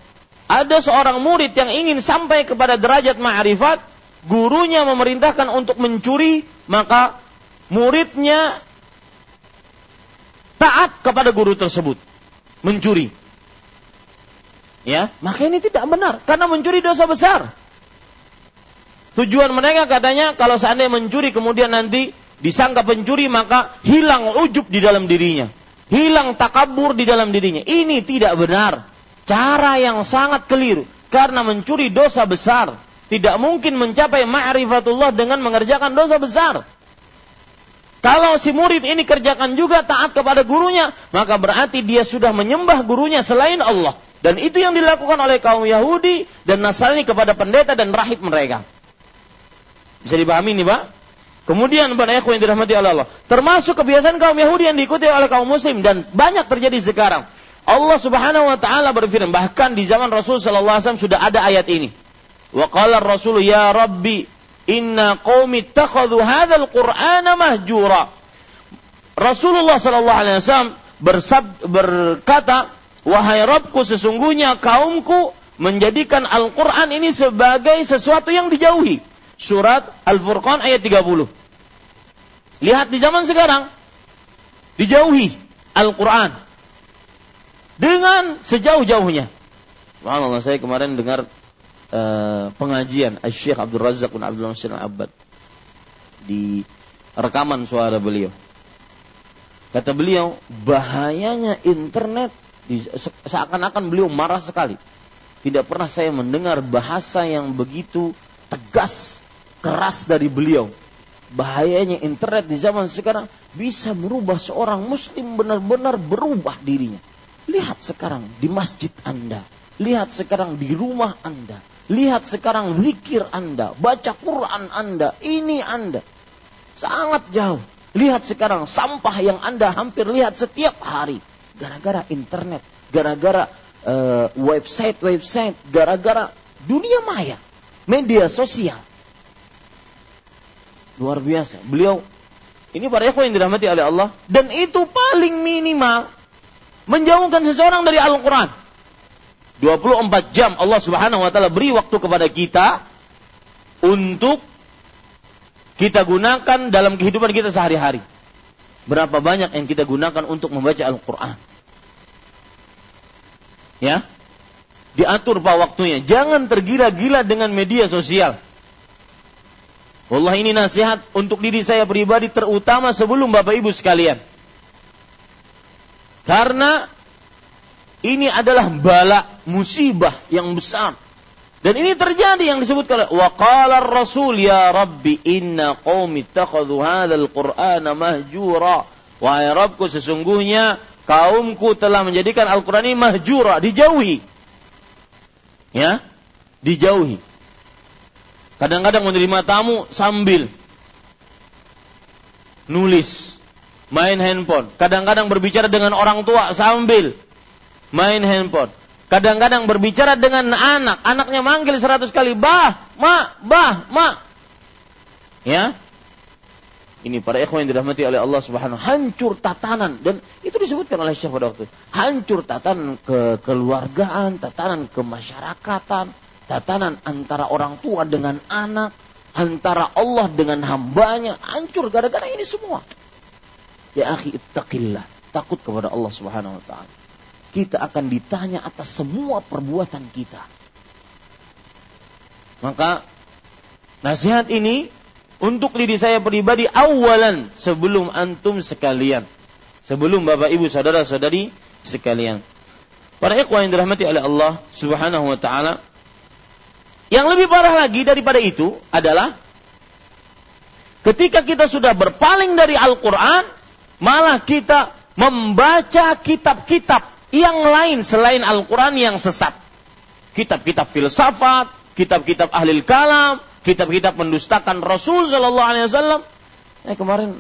ada seorang murid yang ingin sampai kepada derajat ma'rifat, gurunya memerintahkan untuk mencuri, maka muridnya taat kepada guru tersebut, mencuri. Ya, maka ini tidak benar, karena mencuri dosa besar. Tujuan mereka katanya, kalau seandainya mencuri kemudian nanti disangka pencuri, maka hilang ujub di dalam dirinya, hilang takabur di dalam dirinya. Ini tidak benar, cara yang sangat keliru, karena mencuri dosa besar. Tidak mungkin mencapai ma'rifatullah dengan mengerjakan dosa besar. Kalau si murid ini kerjakan juga taat kepada gurunya, maka berarti dia sudah menyembah gurunya selain Allah. Dan itu yang dilakukan oleh kaum Yahudi dan Nasrani kepada pendeta dan rahib mereka. Bisa dipahami ini, Pak? Kemudian para ikhwan yang dirahmati Allah, termasuk kebiasaan kaum Yahudi yang diikuti oleh kaum Muslim dan banyak terjadi sekarang. Allah Subhanahu wa taala berfirman, bahkan di zaman Rasul sallallahu alaihi wasallam sudah ada ayat ini. Wa qala ar-rasul ya rabbi inna qaumi ittakhadhu hadzal qur'ana mahjura. Rasulullah sallallahu alaihi wasallam berkata, wahai Rabbku, sesungguhnya kaumku menjadikan Al-Qur'an ini sebagai sesuatu yang dijauhi. Surat Al-Furqan ayat 30. Lihat di zaman sekarang, dijauhi Al-Quran dengan sejauh-jauhnya. Subhanallah, saya kemarin dengar pengajian Syekh Abdul Razzaq bin Abdul Muhsin Al-Abbad di rekaman suara beliau. Kata beliau, bahayanya internet, seakan-akan beliau marah sekali. Tidak pernah saya mendengar bahasa yang begitu tegas, keras dari beliau. Bahayanya internet di zaman sekarang bisa merubah seorang muslim, benar-benar berubah dirinya. Lihat sekarang di masjid Anda, lihat sekarang di rumah Anda, lihat sekarang zikir Anda, baca Quran Anda, ini Anda sangat jauh. Lihat sekarang sampah yang Anda hampir lihat setiap hari, gara-gara internet, gara-gara website, gara-gara dunia maya, media sosial. Luar biasa. Beliau, ini para ikhwan yang dirahmati oleh Allah, dan itu paling minimal menjauhkan seseorang dari Al-Quran. 24 jam Allah Subhanahu wa taala beri waktu kepada kita untuk kita gunakan dalam kehidupan kita sehari-hari. Berapa banyak yang kita gunakan untuk membaca Al-Quran? Ya, diatur Pak waktunya. Jangan tergila-gila dengan media sosial. Wallah, ini nasihat untuk diri saya pribadi, terutama sebelum Bapak Ibu sekalian. Karena ini adalah bala, musibah yang besar. Dan ini terjadi yang disebutkan. Wa qala ar-rasul ya rabbi inna qaumi ittakhadhu hadzal qur'ana mahjura. Wahai Rabbku, sesungguhnya kaumku telah menjadikan Al-Qur'an ini mahjura, dijauhi. Ya, dijauhi. Kadang-kadang menerima tamu sambil nulis, main handphone. Kadang-kadang berbicara dengan orang tua sambil main handphone. Kadang-kadang berbicara dengan anak, anaknya manggil 100 kali, bah, ma, bah, ma. Ya, ini para ikhwan yang dirahmati oleh Allah Subhanahu wa taala, hancur tatanan, dan itu disebutkan oleh Syekh pada waktu itu. Hancur tatanan kekeluargaan, tatanan kemasyarakatan, tatanan antara orang tua dengan anak, antara Allah dengan hambanya, hancur gara-gara ini semua. Ya akhi, ittaqillah, takut kepada Allah Subhanahu wa taala. Kita akan ditanya atas semua perbuatan kita. Maka nasihat ini untuk diri saya pribadi awalan, sebelum antum sekalian, sebelum Bapak Ibu saudara-saudari sekalian. Para ikhwan yang dirahmati oleh Allah Subhanahu wa taala, yang lebih parah lagi daripada itu adalah ketika kita sudah berpaling dari Al-Qur'an, malah kita membaca kitab-kitab yang lain selain Al-Quran yang sesat. Kitab-kitab filsafat, kitab-kitab ahlil kalam, kitab-kitab mendustakan Rasul sallallahu alaihi wasallam. Kemarin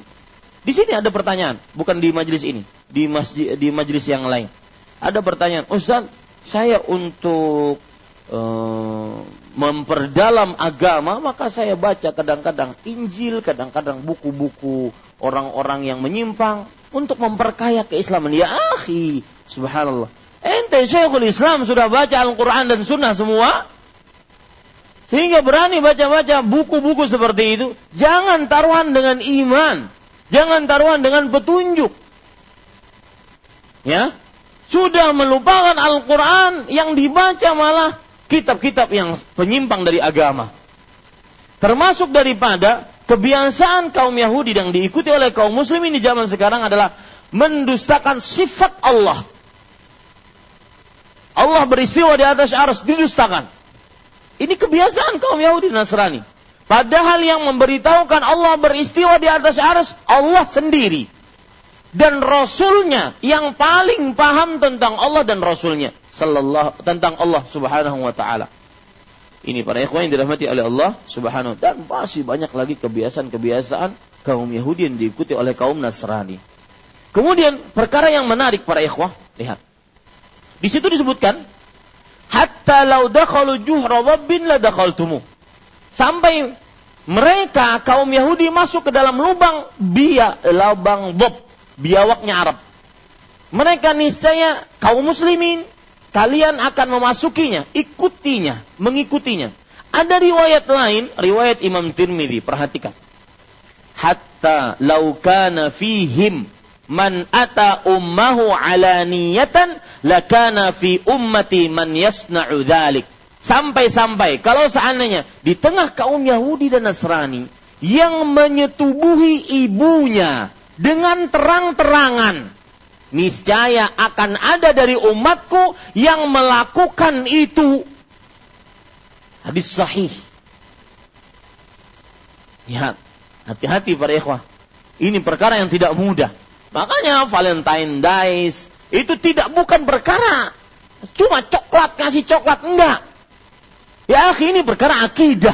di sini ada pertanyaan, bukan di majelis ini, di majelis yang lain. Ada pertanyaan, "Ustaz, saya untuk memperdalam agama, maka saya baca kadang-kadang Injil, kadang-kadang buku-buku orang-orang yang menyimpang untuk memperkaya keislaman." Ya akhi, subhanallah. Ente Syekhul Islam sudah baca Al-Quran dan Sunnah semua, sehingga berani baca-baca buku-buku seperti itu. Jangan taruhan dengan iman, jangan taruhan dengan petunjuk. Ya, sudah melupakan Al-Quran, yang dibaca malah kitab-kitab yang penyimpang dari agama. Termasuk daripada kebiasaan kaum Yahudi yang diikuti oleh kaum muslimin di zaman sekarang adalah mendustakan sifat Allah. Allah beristiwa di atas arsy, didustakan. Ini kebiasaan kaum Yahudi Nasrani. Padahal yang memberitahukan Allah beristiwa di atas arsy Allah sendiri. Dan Rasulnya yang paling paham tentang Allah dan Rasulnya, tentang Allah subhanahu wa ta'ala. Ini para ikhwan yang dirahmati oleh Allah subhanahu wa ta'ala. Dan masih banyak lagi kebiasaan-kebiasaan kaum Yahudi yang diikuti oleh kaum Nasrani. Kemudian perkara yang menarik para ikhwan, lihat. Di situ disebutkan, hatta law dakhalu juhra rabbin la dakhaltumuh. Sampai mereka kaum Yahudi masuk ke dalam lubang lubang Dhab, biawaknya Arab. Mereka niscaya kaum muslimin, kalian akan memasukinya, ikutinya, mengikutinya. Ada riwayat lain, riwayat Imam Tirmidzi, perhatikan. Hatta law kana fihim man ata ummahu alaniyatan lakana fi ummati man yasna'u dzalik. Sampai-sampai kalau seandainya di tengah kaum Yahudi dan Nasrani yang menyetubuhi ibunya dengan terang-terangan, niscaya akan ada dari umatku yang melakukan itu. Hadis sahih. Lihat, hati-hati para ikhwah. Ini perkara yang tidak mudah. Makanya Valentine Days itu bukan perkara cuma coklat, ngasih coklat, enggak. Ya akhi, ini perkara akidah.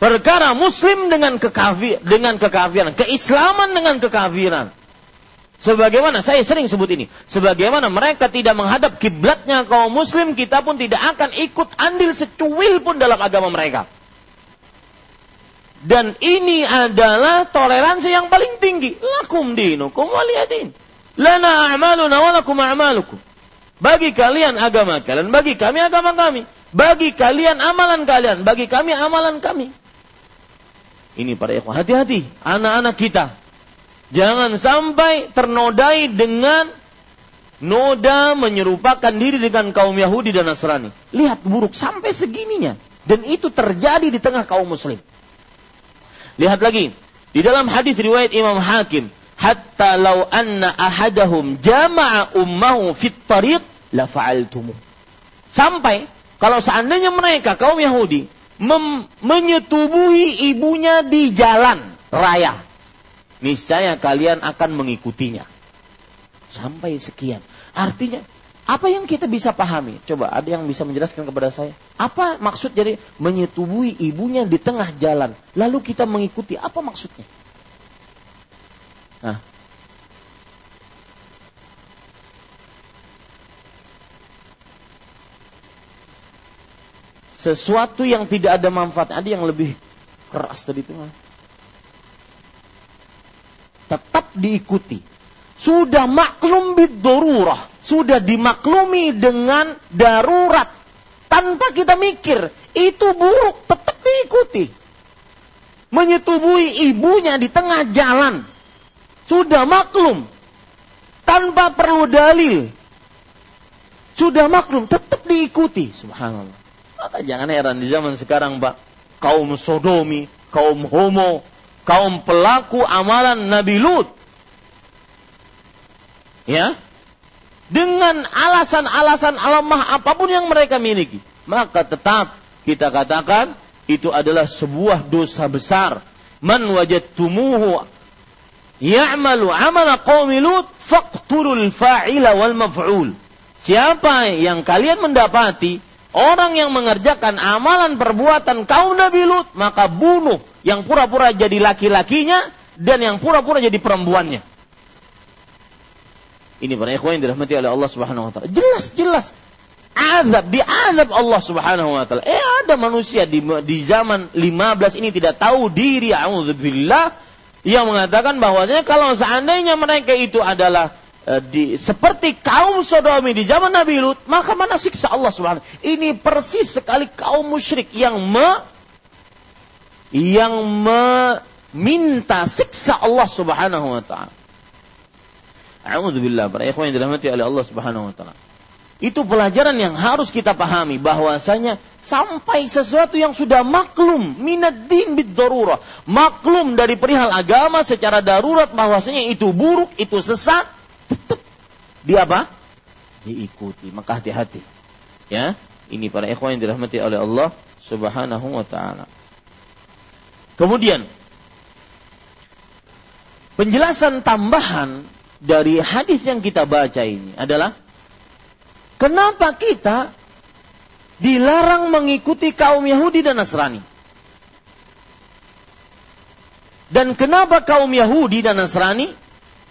Perkara muslim dengan kekafiran, keislaman dengan kekafiran. Sebagaimana saya sering sebut ini, sebagaimana mereka tidak menghadap kiblatnya kaum muslim, kita pun tidak akan ikut andil secuil pun dalam agama mereka. Dan ini adalah toleransi yang paling tinggi. Lakum dinukum waliyadin. Lana a'maluna wa lakum a'malukum. Bagi kalian agama kalian, bagi kami agama kami. Bagi kalian amalan kalian, bagi kami amalan kami. Ini para ikhwan, hati-hati anak-anak kita. Jangan sampai ternodai dengan noda menyerupakan diri dengan kaum Yahudi dan Nasrani. Lihat, buruk sampai segininya. Dan itu terjadi di tengah kaum muslim. Lihat lagi, di dalam hadis riwayat Imam Hakim, hatta law anna ahadahum jama'a ummahu fit tariq la fa'altumu. Sampai kalau seandainya mereka, kaum Yahudi, menyetubuhi ibunya di jalan raya, niscaya kalian akan mengikutinya. Sampai sekian. Artinya, apa yang kita bisa pahami? Coba, ada yang bisa menjelaskan kepada saya? Apa maksud jadi menyetubuhi ibunya di tengah jalan, lalu kita mengikuti? Apa maksudnya? Nah, sesuatu yang tidak ada manfaat. Ada yang lebih keras dari itu. Tetap diikuti. Sudah maklum biddarurah. Sudah dimaklumi dengan darurat. Tanpa kita mikir. Itu buruk. Tetap diikuti. Menyetubuhi ibunya di tengah jalan. Sudah maklum. Tanpa perlu dalil. Sudah maklum. Tetap diikuti. Subhanallah. Maka jangan heran di zaman sekarang, Pak, kaum sodomi, kaum homo, kaum pelaku amalan Nabi Lut. Ya? Dengan alasan-alasan lemah apapun yang mereka miliki, maka tetap kita katakan itu adalah sebuah dosa besar. Man wajadtumuhu ya'malu amala qaumi Lut faqtulul fa'ila wal maf'ul. Siapa yang kalian mendapati orang yang mengerjakan amalan perbuatan kaum Nabi Lut, maka bunuh yang pura-pura jadi laki-lakinya dan yang pura-pura jadi perempuannya. Ini para ikhwan yang dirahmati oleh Allah Subhanahu wa taala. Jelas-jelas azab, diazab Allah Subhanahu wa taala. Ada manusia di zaman 15 ini tidak tahu diri, a'udzubillah, yang mengatakan bahwasanya kalau seandainya mereka itu adalah seperti kaum Sodomi di zaman Nabi Lut, maka mana siksa Allah Subhanahu. Ini persis sekali kaum musyrik yang meminta siksa Allah Subhanahu wa taala. A'udzubillah, para ikhwan yang dirahmati oleh Allah Subhanahu wa taala. Itu pelajaran yang harus kita pahami, bahwasanya sampai sesuatu yang sudah maklum minad din bid darurah, maklum dari perihal agama secara darurat bahwasanya itu buruk, itu sesat, tetap diikuti. Maka hati-hati, ya. Ini para ikhwan yang dirahmati oleh Allah Subhanahu wa taala. Kemudian penjelasan tambahan dari hadis yang kita baca ini adalah kenapa kita dilarang mengikuti kaum Yahudi dan Nasrani? Dan kenapa kaum Yahudi dan Nasrani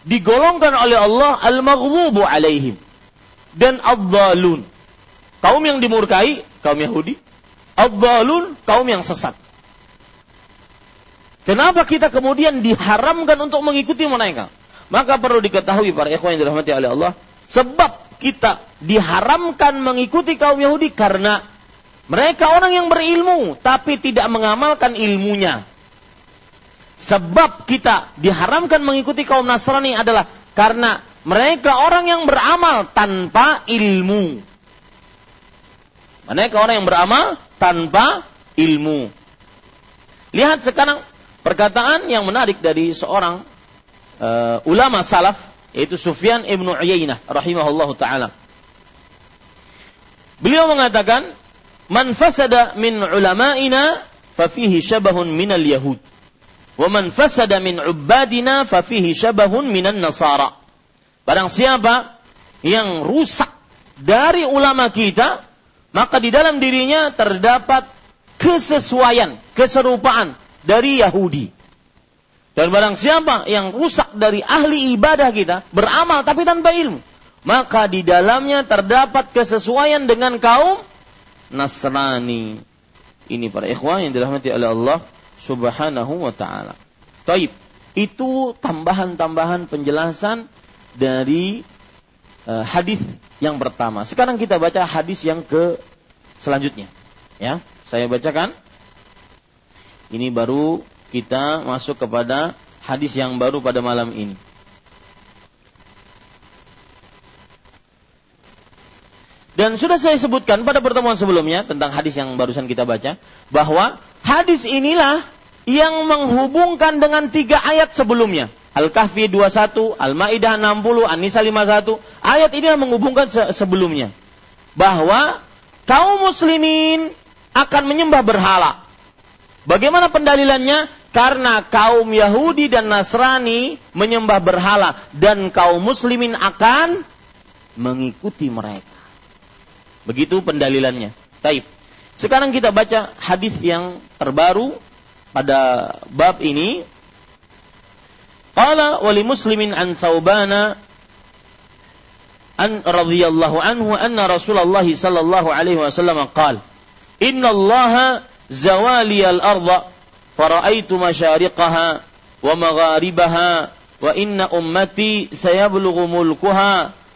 digolongkan oleh Allah al-maghdubu alaihim dan ad-dhalun? Kaum yang dimurkai, kaum Yahudi, ad-dhalun, kaum yang sesat. Kenapa kita kemudian diharamkan untuk mengikuti mereka? Maka perlu diketahui para ikhwan yang dirahmati oleh Allah, sebab kita diharamkan mengikuti kaum Yahudi karena mereka orang yang berilmu tapi tidak mengamalkan ilmunya. Sebab kita diharamkan mengikuti kaum Nasrani adalah karena mereka orang yang beramal tanpa ilmu. Mereka orang yang beramal tanpa ilmu. Lihat sekarang perkataan yang menarik dari seorang ulama salaf, yaitu Sufyan ibn Uyainah rahimahullahu ta'ala. Beliau mengatakan, man fasada min ulama'ina fafihi syabahun minal yahud, wa man fasada min ubbadina fafihi syabahun minan nasara. Barang siapa yang rusak dari ulama kita, maka di dalam dirinya terdapat kesesuaian, keserupaan dari Yahudi. Dan barang siapa yang rusak dari ahli ibadah kita, beramal tapi tanpa ilmu, maka di dalamnya terdapat kesesuaian dengan kaum Nasrani. Ini para ikhwan yang dirahmati oleh Allah Subhanahu wa ta'ala. Taib, itu tambahan-tambahan penjelasan dari hadis yang pertama. Sekarang kita baca hadis yang selanjutnya. Ya, saya bacakan. Ini baru kita masuk kepada hadis yang baru pada malam ini. Dan sudah saya sebutkan pada pertemuan sebelumnya tentang hadis yang barusan kita baca, bahwa hadis inilah yang menghubungkan dengan 3 ayat sebelumnya. Al-Kahfi 21, Al-Ma'idah 60, An-Nisa 51. Ayat ini yang menghubungkan sebelumnya, bahwa kaum muslimin akan menyembah berhala. Bagaimana pendalilannya? Karena kaum Yahudi dan Nasrani menyembah berhala dan kaum muslimin akan mengikuti mereka. Begitu pendalilannya. Baik. Sekarang kita baca hadis yang terbaru pada bab ini. Qala wa li muslimin an Thawbana an radhiyallahu anhu anna Rasulullah sallallahu alaihi wasallam qala, "Inna Allah زوالي الأرض فرأيت مشارقها ومغاربها وإن أمتي سيبلغ ملكها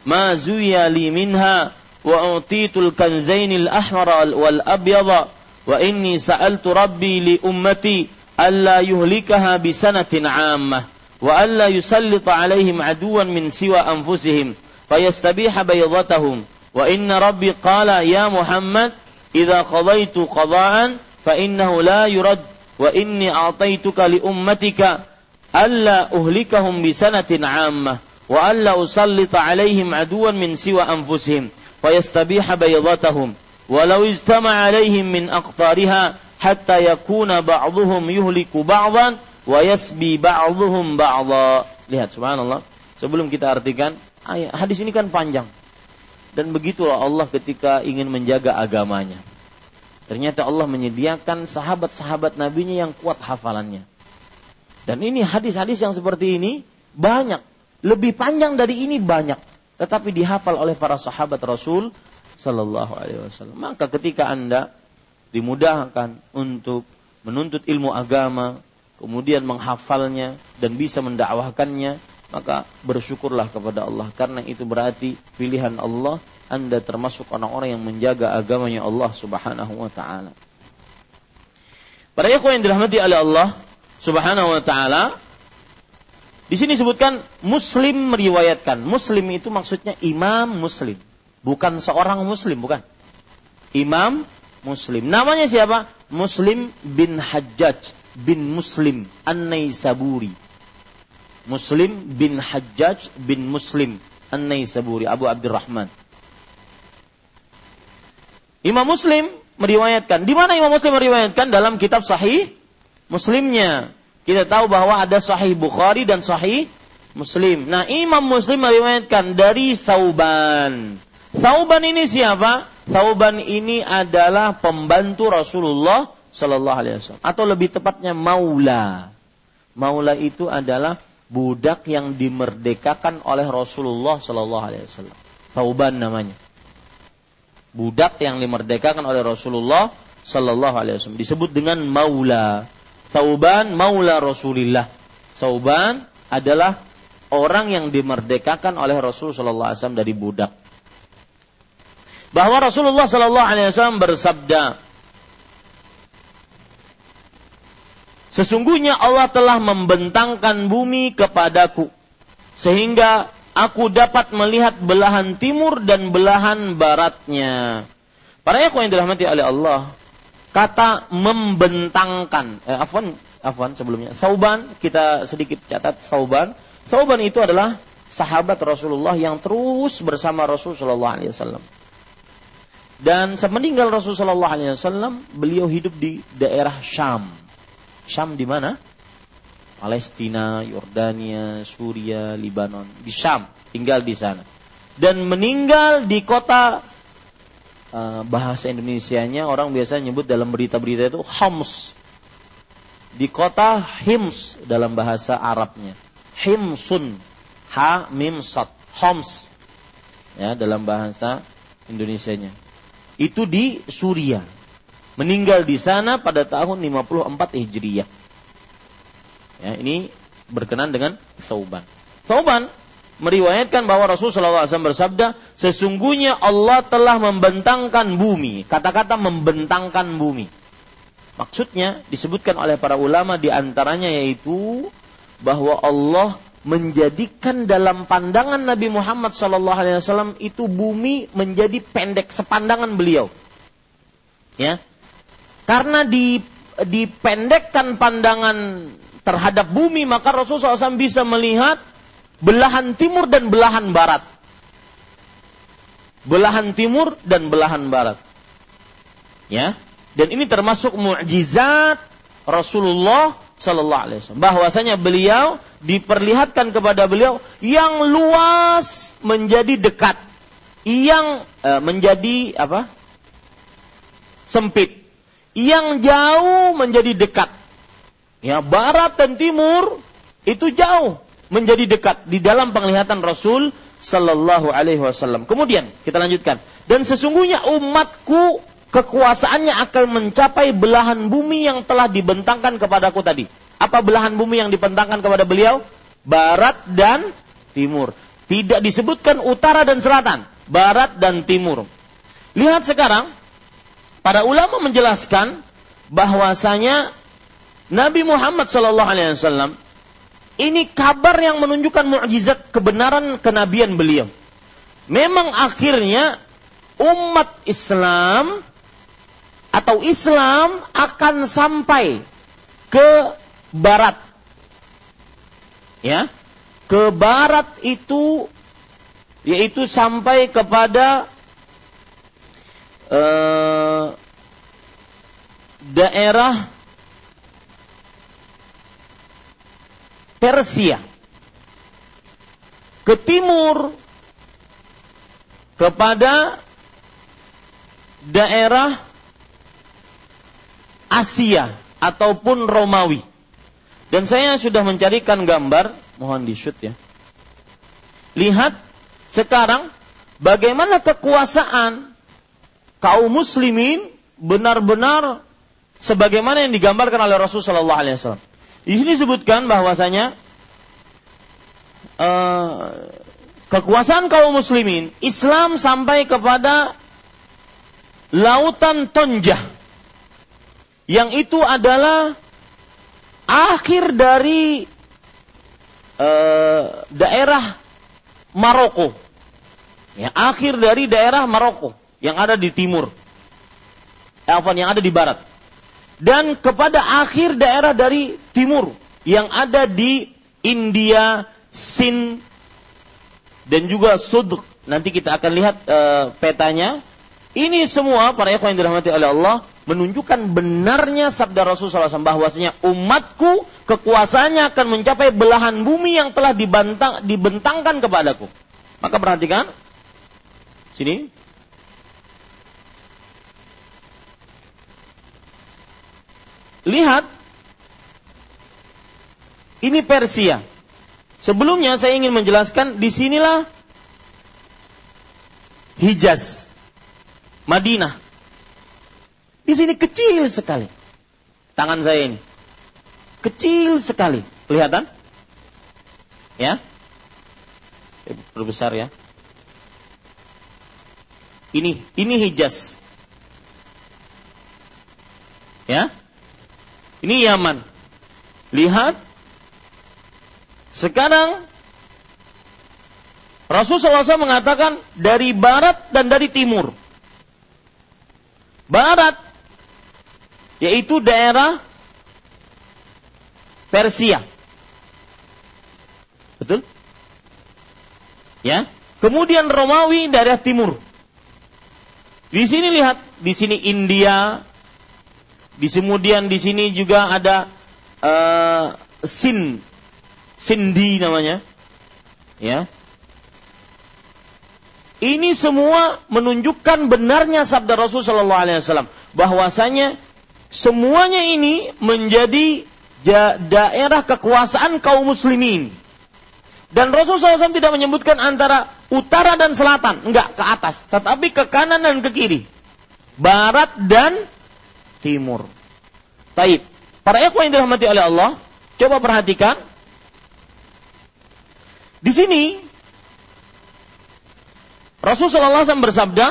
ما زوي لي منها وأعطيت الكنزين الأحمر والأبيض وإني سألت ربي لأمتي ألا يهلكها بسنة عامة وألا يسلط عليهم عدوا من سوى أنفسهم فيستبيح بيضتهم وإن ربي قال يا محمد إذا قضيت قضاءً فإنه لا يرد وإني أعطيتك لأمتك ألا أهلكهم بسنة عامة وألا أسلط عليهم عدوا من سوى أنفسهم فيستبيح بيضتهم ولو اجتمع عليهم من أقطارها حتى يكون بعضهم يهلك بعضا ويسبي بعضهم بعضا Lihat, subhanallah. Sebelum kita artikan, hadis ini kan panjang. Dan begitulah Allah ketika ingin menjaga agamanya. Ternyata Allah menyediakan sahabat-sahabat nabinya yang kuat hafalannya. Dan ini hadis-hadis yang seperti ini banyak. Lebih panjang dari ini banyak. Tetapi dihafal oleh para sahabat Rasul Sallallahu Alaihi Wasallam. Maka ketika Anda dimudahkan untuk menuntut ilmu agama, kemudian menghafalnya dan bisa mendakwahkannya, maka bersyukurlah kepada Allah. Karena itu berarti pilihan Allah, Anda termasuk orang-orang yang menjaga agamanya Allah Subhanahu wa ta'ala. Para ikhwan yang dirahmati oleh Allah Subhanahu wa ta'ala, di sini disebutkan Muslim meriwayatkan. Muslim itu maksudnya Imam Muslim, bukan seorang Muslim, bukan. Imam Muslim. Namanya siapa? Muslim bin Hajjaj bin Muslim An-Naisaburi. Muslim bin Hajjaj bin Muslim An-Naisaburi, Abu Abdurrahman. Imam Muslim meriwayatkan. Di mana Imam Muslim meriwayatkan? Dalam kitab Sahih Muslimnya. Kita tahu bahwa ada Sahih Bukhari dan Sahih Muslim. Nah, Imam Muslim meriwayatkan dari Thauban. Thauban ini siapa? Thauban ini adalah pembantu Rasulullah Sallallahu Alaihi Wasallam. Atau lebih tepatnya maula. Maula itu adalah budak yang dimerdekakan oleh Rasulullah Sallallahu Alaihi Wasallam. Thauban namanya. Budak yang dimerdekakan oleh Rasulullah Sallallahu Alaihi Wasallam. Disebut dengan maula. Thauban maula Rasulillah. Thauban adalah orang yang dimerdekakan oleh Rasul sallallahu alaihi wasallam dari budak. Bahwa Rasulullah sallallahu alaihi wasallam bersabda, "Sesungguhnya Allah telah membentangkan bumi kepadaku sehingga aku dapat melihat belahan timur dan belahan baratnya." Para ikhwan yang dirahmati oleh Allah, kata membentangkan, sebelumnya Thauban, kita sedikit catat Thauban. Thauban itu adalah sahabat Rasulullah yang terus bersama Rasul sallallahu alaihi wasallam. Dan semeninggal Rasul sallallahu alaihi wasallam, beliau hidup di daerah Syam. Syam di mana? Palestina, Yordania, Suria, Libanon. Di Syam, tinggal di sana. Dan meninggal di kota, bahasa Indonesianya orang biasa nyebut dalam berita-berita itu Homs. Di kota Hims dalam bahasa Arabnya. Himsun, ha mim sad, Homs. Ya, dalam bahasa Indonesianya. Itu di Suria. Meninggal di sana pada tahun 54 Hijriah. Ya, ini berkenan dengan Thauban. Thauban meriwayatkan bahwa Rasulullah SAW bersabda, sesungguhnya Allah telah membentangkan bumi. Kata-kata membentangkan bumi, maksudnya disebutkan oleh para ulama diantaranya yaitu bahwa Allah menjadikan dalam pandangan Nabi Muhammad SAW itu bumi menjadi pendek sepandangan beliau. Ya, karena dipendekkan pandangan terhadap bumi, maka Rasulullah SAW bisa melihat belahan timur dan belahan barat. Belahan timur dan belahan barat. Ya. Dan ini termasuk mukjizat Rasulullah sallallahu alaihi wasallam, bahwasanya beliau diperlihatkan kepada beliau yang luas menjadi dekat, yang menjadi apa? Sempit. Yang jauh menjadi dekat. Ya, barat dan timur itu jauh menjadi dekat di dalam penglihatan Rasul sallallahu alaihi wasallam. Kemudian kita lanjutkan. Dan sesungguhnya umatku kekuasaannya akan mencapai belahan bumi yang telah dibentangkan kepadaku tadi. Apa belahan bumi yang dibentangkan kepada beliau? Barat dan timur. Tidak disebutkan utara dan selatan, barat dan timur. Lihat sekarang, para ulama menjelaskan bahwasanya Nabi Muhammad sallallahu alaihi wasallam ini kabar yang menunjukkan mukjizat kebenaran kenabian beliau. Memang akhirnya umat Islam atau Islam akan sampai ke barat. Ya, ke barat itu yaitu sampai kepada daerah Persia. ke timur kepada daerah Asia ataupun Romawi. Dan saya sudah mencarikan gambar, mohon di-shoot ya. Lihat sekarang bagaimana kekuasaan kaum muslimin benar-benar sebagaimana yang digambarkan oleh Rasulullah sallallahu alaihi wasallam. Di sini disebutkan bahwasanya kekuasaan kaum muslimin, Islam sampai kepada lautan Tonjah, yang itu adalah akhir dari daerah Maroko, ya, akhir dari daerah Maroko yang ada di timur, yang ada di barat, dan kepada akhir daerah dari timur yang ada di India, Sin, dan juga Sudq. Nanti kita akan lihat petanya. Ini semua para ikhwan yang dirahmati oleh Allah menunjukkan benarnya sabda Rasulullah SAW bahwasanya umatku kekuasaannya akan mencapai belahan bumi yang telah dibentangkan kepadaku. Maka perhatikan sini. Lihat, ini Persia. Sebelumnya saya ingin menjelaskan, disinilah Hijaz, Madinah. Di sini kecil sekali. Tangan saya ini kecil sekali. Kelihatan? Ya. Perbesar ya. Ini Hijaz. Ya. Ini Yaman. Lihat. Sekarang Rasulullah SAW mengatakan dari barat dan dari timur. Barat yaitu daerah Persia. Betul? Ya. Kemudian Romawi daerah timur. Di sini lihat, di sini India. Di kemudian di sini juga ada Sin. Sindi namanya. Ya. Ini semua menunjukkan benarnya sabda Rasul sallallahu alaihi wasallam bahwasanya semuanya ini menjadi daerah kekuasaan kaum muslimin. Dan Rasul sallallahu alaihi wasallam tidak menyebutkan antara utara dan selatan, enggak, ke atas, tetapi ke kanan dan ke kiri. Barat dan timur. Baik. Para ikhwan yang dirahmati oleh Allah, coba perhatikan. Di sini Rasulullah SAW bersabda,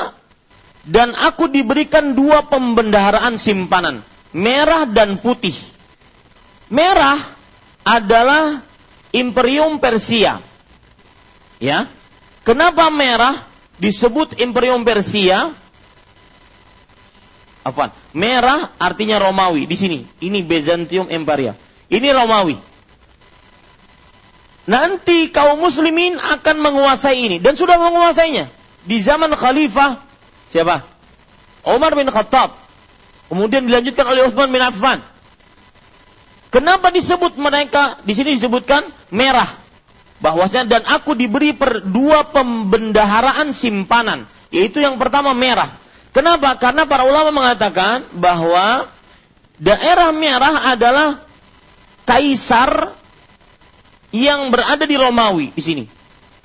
dan aku diberikan dua pembendaharaan simpanan, merah dan putih. Merah adalah Imperium Persia. Ya. Kenapa merah disebut Imperium Persia? Afwan. Merah artinya Romawi di sini. Ini Byzantium Empire. Ini Romawi. Nanti kaum muslimin akan menguasai ini dan sudah menguasainya. Di zaman khalifah siapa? Umar bin Khattab. Kemudian dilanjutkan oleh Utsman bin Affan. Kenapa disebut mereka di sini disebutkan merah? Bahwasanya dan aku diberi dua pembendaharaan simpanan, yaitu yang pertama merah. Kenapa? Karena para ulama mengatakan bahwa daerah merah adalah kaisar yang berada di Romawi di sini.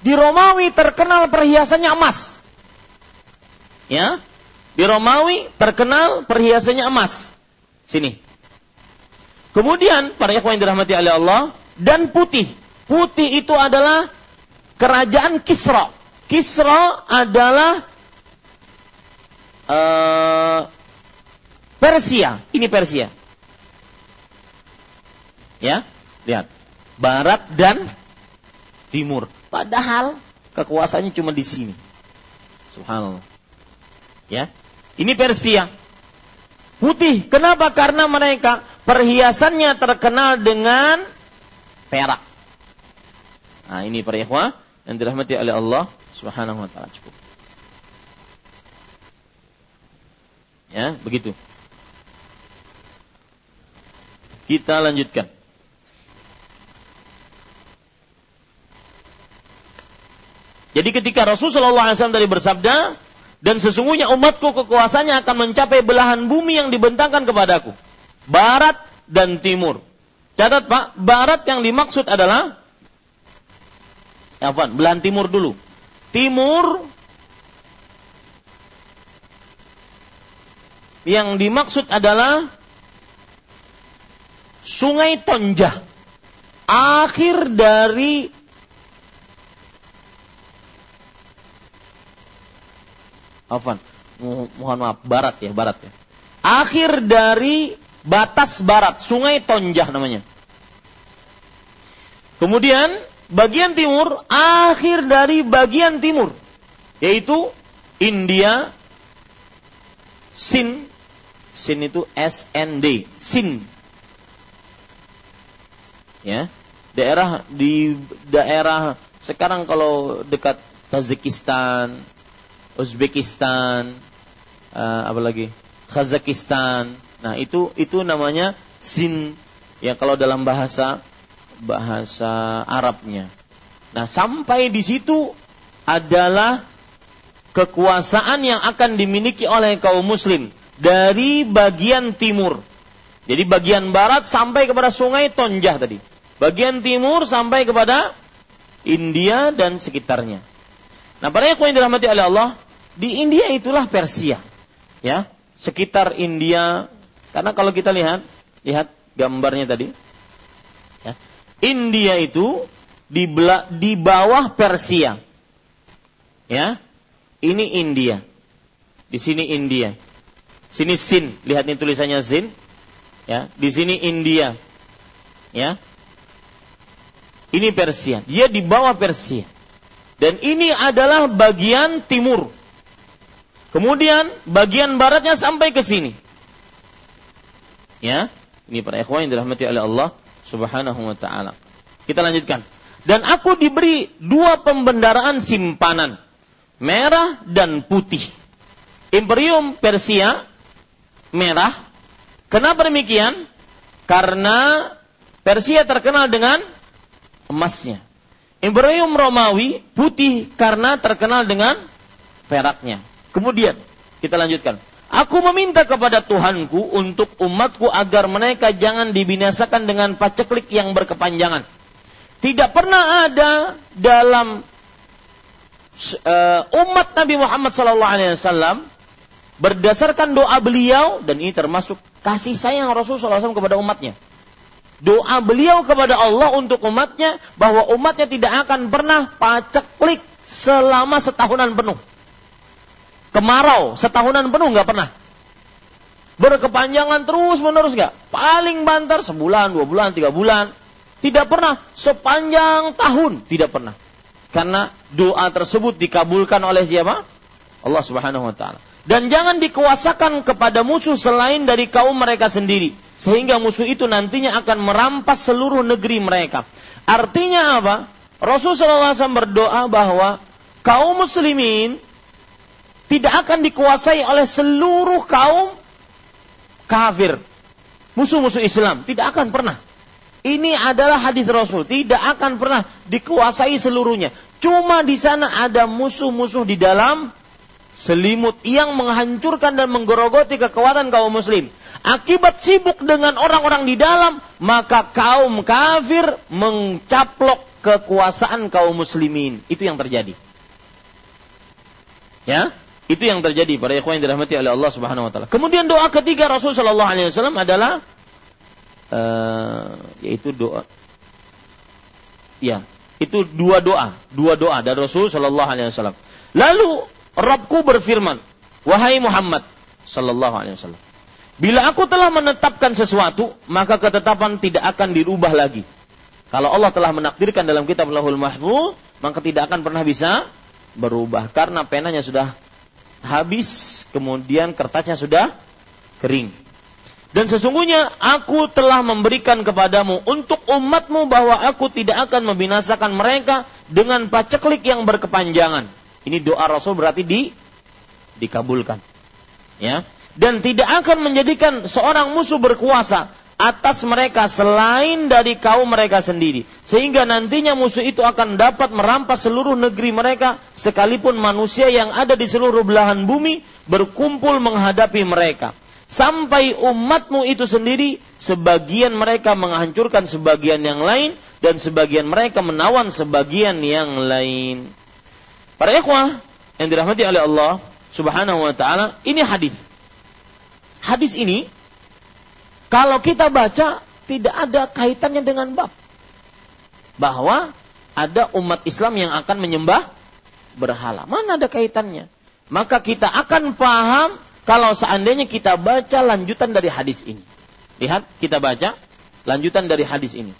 Di Romawi terkenal perhiasannya emas. Ya. Di Romawi terkenal perhiasannya emas. Sini. Kemudian para ikhwan yang dirahmati oleh Allah, dan putih. Putih itu adalah kerajaan Kisra. Kisra adalah Persia. Ini Persia. Ya, lihat. Barat dan timur. Padahal kekuasaannya cuma di sini. Subhanallah. Ya. Ini Persia. Putih. Kenapa? Karena mereka perhiasannya terkenal dengan perak. Nah, ini para ikhwah yang dirahmati oleh Allah Subhanahu wa taala. Cukup. Ya, begitu. Kita lanjutkan. Jadi ketika Rasulullah SAW tadi bersabda, dan sesungguhnya umatku kekuasaannya akan mencapai belahan bumi yang dibentangkan kepadaku, barat dan timur. Catat Pak, barat yang dimaksud adalah belahan timur dulu. Timur yang dimaksud adalah Sungai Tonjah, akhir dari barat ya, barat ya. Akhir dari batas barat, Sungai Tonjah namanya. Kemudian bagian timur, akhir dari bagian timur, yaitu India, Sin. Sin itu SND, Sin. Ya, daerah di daerah sekarang kalau dekat Tajikistan, Uzbekistan, Kazakhstan. Nah, itu namanya Sin ya kalau dalam bahasa Arabnya. Nah, sampai di situ adalah kekuasaan yang akan dimiliki oleh kaum muslim dari bagian timur. Jadi bagian barat sampai kepada Sungai Tonjah tadi. Bagian timur sampai kepada India dan sekitarnya. Nah, para yang dirahmati oleh Allah, di India itulah Persia. Ya, sekitar India. Karena kalau kita lihat gambarnya tadi. Ya, India itu di bawah Persia. Ya. Ini India. Di sini India. Sini Sin, lihat nih tulisannya Sin. Ya, di sini India. Ya. Ini Persia. Dia di bawah Persia. Dan ini adalah bagian timur. Kemudian bagian baratnya sampai ke sini. Ya. Ini para ikhwan yang dirahmati oleh Allah Subhanahu wa taala. Kita lanjutkan. Dan aku diberi dua pembendaraan simpanan, merah dan putih. Imperium Persia merah. Kenapa demikian? Karena Persia terkenal dengan emasnya. Imperium Romawi putih karena terkenal dengan peraknya. Kemudian kita lanjutkan. Aku meminta kepada Tuhanku untuk umatku agar mereka jangan dibinasakan dengan paceklik yang berkepanjangan. Tidak pernah ada dalam umat Nabi Muhammad SAW berdasarkan doa beliau, dan ini termasuk kasih sayang Rasulullah SAW kepada umatnya, doa beliau kepada Allah untuk umatnya, bahwa umatnya tidak akan pernah paceklik selama setahunan penuh. Kemarau setahunan penuh nggak pernah, berkepanjangan terus menerus nggak, paling banter sebulan, 2 bulan, 3 bulan, tidak pernah sepanjang tahun, tidak pernah. Karena doa tersebut dikabulkan oleh siapa? Allah Subhanahu wa taala. Dan jangan dikuasakan kepada musuh selain dari kaum mereka sendiri, sehingga musuh itu nantinya akan merampas seluruh negeri mereka. Artinya apa? Rasulullah SAW berdoa bahwa kaum muslimin tidak akan dikuasai oleh seluruh kaum kafir, musuh-musuh Islam, tidak akan pernah. Ini adalah hadis Rasul, tidak akan pernah dikuasai seluruhnya. Cuma di sana ada musuh-musuh di dalam selimut yang menghancurkan dan menggerogoti kekuatan kaum muslim. Akibat sibuk dengan orang-orang di dalam, maka kaum kafir mencaplok kekuasaan kaum muslimin. Itu yang terjadi. Ya, itu yang terjadi para ikhwan yang dirahmati oleh Allah Subhanahu wa taala. Kemudian doa ketiga Rasulullah sallallahu alaihi wasallam adalah yaitu doa. Ya, itu dua doa dari Rasul sallallahu alaihi wasallam. Lalu Rabbku berfirman, "Wahai Muhammad sallallahu alaihi wasallam, bila aku telah menetapkan sesuatu, maka ketetapan tidak akan dirubah lagi." Kalau Allah telah menakdirkan dalam kitab Lauhul Mahfuz, maka tidak akan pernah bisa berubah karena penanya sudah habis, kemudian kertasnya sudah kering. Dan sesungguhnya aku telah memberikan kepadamu untuk umatmu bahwa aku tidak akan membinasakan mereka dengan paceklik yang berkepanjangan. Ini doa Rasul berarti dikabulkan. Ya. Dan tidak akan menjadikan seorang musuh berkuasa atas mereka selain dari kaum mereka sendiri, sehingga nantinya musuh itu akan dapat merampas seluruh negeri mereka, sekalipun manusia yang ada di seluruh belahan bumi berkumpul menghadapi mereka. Sampai umatmu itu sendiri, sebagian mereka menghancurkan sebagian yang lain, dan sebagian mereka menawan sebagian yang lain. Para ikhwah yang dirahmati oleh Allah Subhanahu wa ta'ala, ini hadis. Hadis ini kalau kita baca tidak ada kaitannya dengan bab bahwa ada umat Islam yang akan menyembah berhala. Mana ada kaitannya? Maka kita akan paham kalau seandainya kita baca lanjutan dari hadis ini. Lihat, kita baca lanjutan dari hadis ini.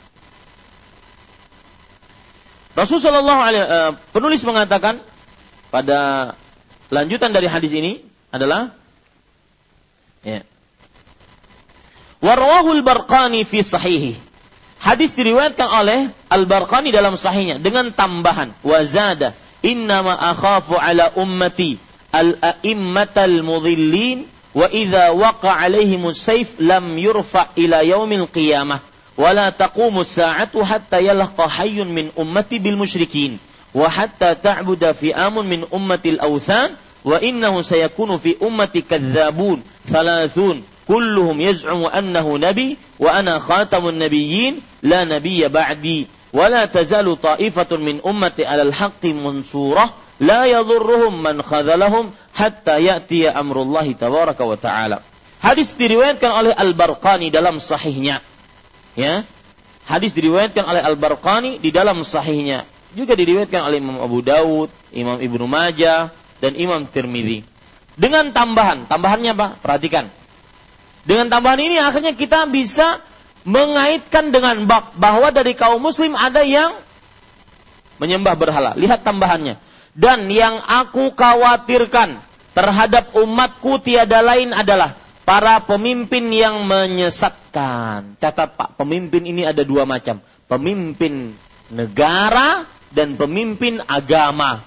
Rasulullah sallallahu alaihi wasallam, penulis mengatakan pada lanjutan dari hadis ini adalah Warwahul Barqani fi sahihi. Hadis diriwayatkan oleh Al-Barqani dalam sahihnya dengan tambahan wazada innama akhafu ala ummati al-a'immatal mudhillin wa idza waqa'a alaihimus sayf lam yurfa ila yaumil qiyamah wa la taqumu as-sa'atu hatta yalqa hayyun min ummati bil musyrikin wa hatta ta'buda fi'amun min ummatil awthan wa innahu sayakunu fi ummati kadzabun 30 kulluhum yaz'umu annahu nabi wa ana khatamun nabiyyin la nabiyya ba'di wa la tazalu ta'ifatun min ummati 'alal haqqi mansurah la yadhurruhum man khadhalahum hatta ya'tiya amrullahi tabaraka wa ta'ala. Hadis diriwayatkan oleh Al-Barqani dalam sahihnya. Ya. Hadis diriwayatkan oleh Al-Barqani di dalam sahihnya. Juga diriwayatkan oleh Imam Abu Dawud, Imam Ibnu Majah dan Imam Tirmizi. Dengan tambahan, tambahannya apa? Perhatikan. Dengan tambahan ini akhirnya kita bisa mengaitkan dengan bab bahwa dari kaum muslim ada yang menyembah berhala. Lihat tambahannya. Dan yang aku khawatirkan terhadap umatku tiada lain adalah para pemimpin yang menyesatkan. Catat Pak, pemimpin ini ada dua macam. Pemimpin negara dan pemimpin agama.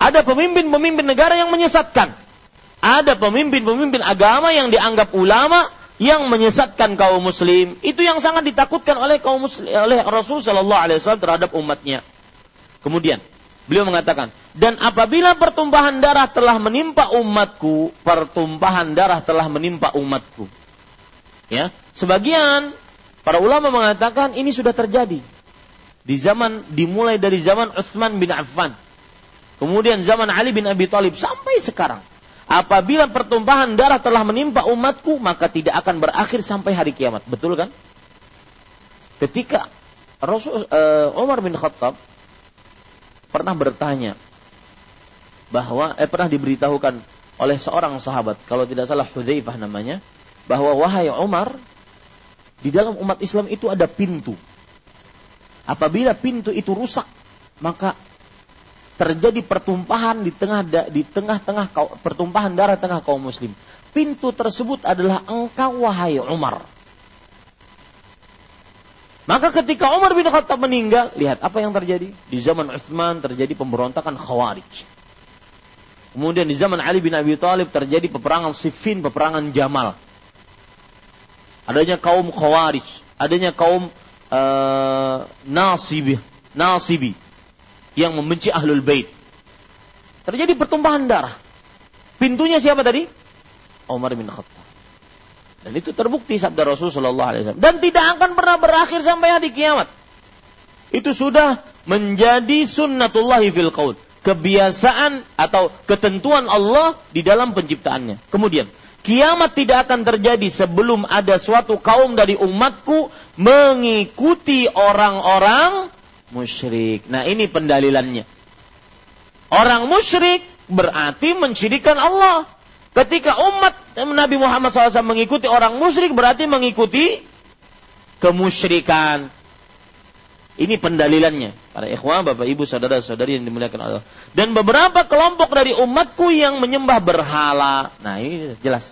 Ada pemimpin-pemimpin negara yang menyesatkan. Ada pemimpin-pemimpin agama yang dianggap ulama yang menyesatkan kaum muslim. Itu yang sangat ditakutkan oleh kaum muslim, oleh Rasul sallallahu alaihi wasallam terhadap umatnya. Kemudian beliau mengatakan, "Dan apabila pertumpahan darah telah menimpa umatku, Ya, sebagian para ulama mengatakan ini sudah terjadi. Di zaman dimulai dari zaman Utsman bin Affan. Kemudian zaman Ali bin Abi Thalib sampai sekarang. Apabila pertumpahan darah telah menimpa umatku, maka tidak akan berakhir sampai hari kiamat. Betul kan? Ketika Umar bin Khattab pernah bertanya bahwa pernah diberitahukan oleh seorang sahabat, kalau tidak salah Hudzaifah namanya, bahwa wahai Umar, di dalam umat Islam itu ada pintu. Apabila pintu itu rusak, maka terjadi pertumpahan di tengah-tengah pertumpahan darah tengah kaum muslim. Pintu tersebut adalah engkau wahai Umar." Maka ketika Umar bin Khattab meninggal, lihat apa yang terjadi. Di zaman Utsman terjadi pemberontakan Khawarij. Kemudian di zaman Ali bin Abi Thalib terjadi peperangan Siffin, peperangan Jamal. Adanya kaum Khawarij, adanya kaum Nasibi. Yang membenci Ahlul Bait. Terjadi pertumpahan darah. Pintunya siapa tadi? Umar bin Khattab. Dan itu terbukti sabda Rasulullah sallallahu alaihi wasallam. Dan tidak akan pernah berakhir sampai hari kiamat. Itu sudah menjadi sunnatullahi fil qaul, kebiasaan atau ketentuan Allah di dalam penciptaannya. Kemudian, kiamat tidak akan terjadi sebelum ada suatu kaum dari umatku mengikuti orang-orang musyrik. Nah, ini pendalilannya. Orang musyrik berarti mensyirikkan Allah. Ketika umat Nabi Muhammad SAW mengikuti orang musyrik, berarti mengikuti kemusyrikan. Ini pendalilannya. Para ikhwan, bapak, ibu, saudara-saudari yang dimuliakan Allah. Dan beberapa kelompok dari umatku yang menyembah berhala. Nah, ini jelas.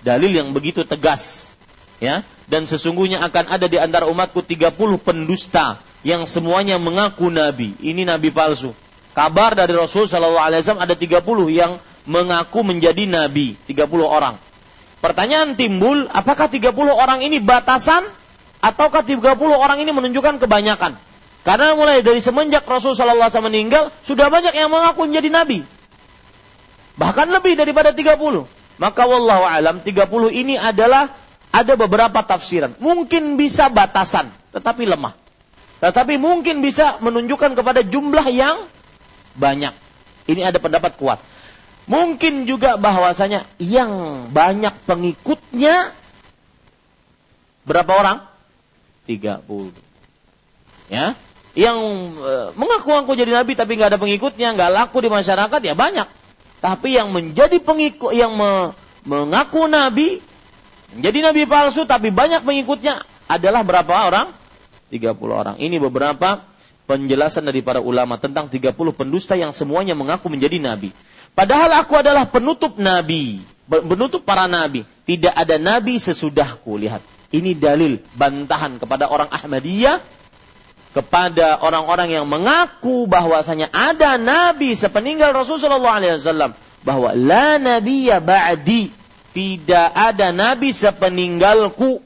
Dalil yang begitu tegas. Ya, dan sesungguhnya akan ada di antara umatku 30 pendusta yang semuanya mengaku nabi. Ini nabi palsu. Kabar dari Rasul sallallahu alaihi wasallam ada 30 yang mengaku menjadi nabi, 30 orang. Pertanyaan timbul, apakah 30 orang ini batasan ataukah 30 orang ini menunjukkan kebanyakan? Karena mulai dari semenjak Rasul sallallahu alaihi wasallam meninggal, sudah banyak yang mengaku menjadi nabi. Bahkan lebih daripada 30. Maka wallahu alam 30 ini adalah ada beberapa tafsiran. Mungkin bisa batasan, tetapi lemah. Tetapi mungkin bisa menunjukkan kepada jumlah yang banyak. Ini ada pendapat kuat. Mungkin juga bahwasanya yang banyak pengikutnya berapa orang? 30. Ya, yang mengaku-ngaku jadi nabi tapi nggak ada pengikutnya, nggak laku di masyarakat ya banyak. Tapi yang menjadi pengikut, yang mengaku nabi, menjadi nabi palsu tapi banyak pengikutnya adalah berapa orang? 30 orang. Ini beberapa penjelasan dari para ulama tentang 30 pendusta yang semuanya mengaku menjadi nabi. Padahal aku adalah penutup nabi, penutup para nabi. Tidak ada nabi sesudahku. Lihat, ini dalil bantahan kepada orang Ahmadiyah, kepada orang-orang yang mengaku bahwasanya ada nabi sepeninggal Rasulullah SAW, bahwa la nabiyya ba'di, tidak ada nabi sepeninggalku.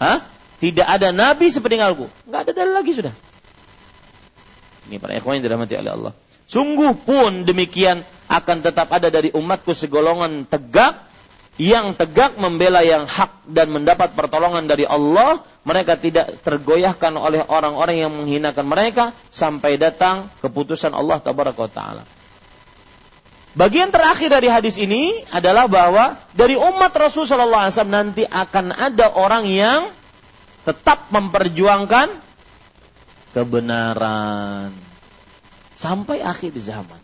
Hah? Tidak ada nabi sepeninggalku. Enggak ada dalil lagi sudah. Ini para ikhwan yang dirahmati oleh Allah. Sungguh pun demikian akan tetap ada dari umatku segolongan tegak, yang tegak membela yang hak dan mendapat pertolongan dari Allah. Mereka tidak tergoyahkan oleh orang-orang yang menghinakan mereka sampai datang keputusan Allah Tabaraka wa Ta'ala. Bagian terakhir dari hadis ini adalah bahwa dari umat Rasul sallallahu alaihi wasallam nanti akan ada orang yang tetap memperjuangkan kebenaran sampai akhir zaman.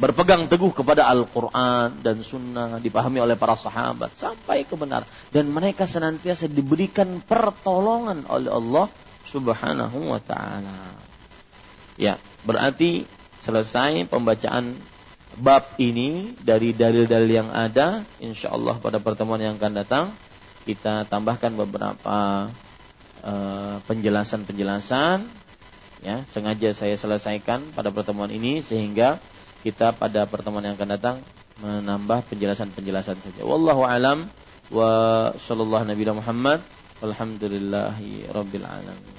Berpegang teguh kepada Al-Quran dan Sunnah, dipahami oleh para sahabat, sampai kebenaran. Dan mereka senantiasa diberikan pertolongan oleh Allah Subhanahu wa Ta'ala. Ya, berarti selesai pembacaan bab ini dari dalil-dalil yang ada. InsyaAllah pada pertemuan yang akan datang, kita tambahkan beberapa penjelasan-penjelasan. Ya, sengaja saya selesaikan pada pertemuan ini sehingga kita pada pertemuan yang akan datang menambah penjelasan-penjelasan saja. Wallahu alam wa sallallahu nabi Muhammad walhamdulillahi rabbil alamin.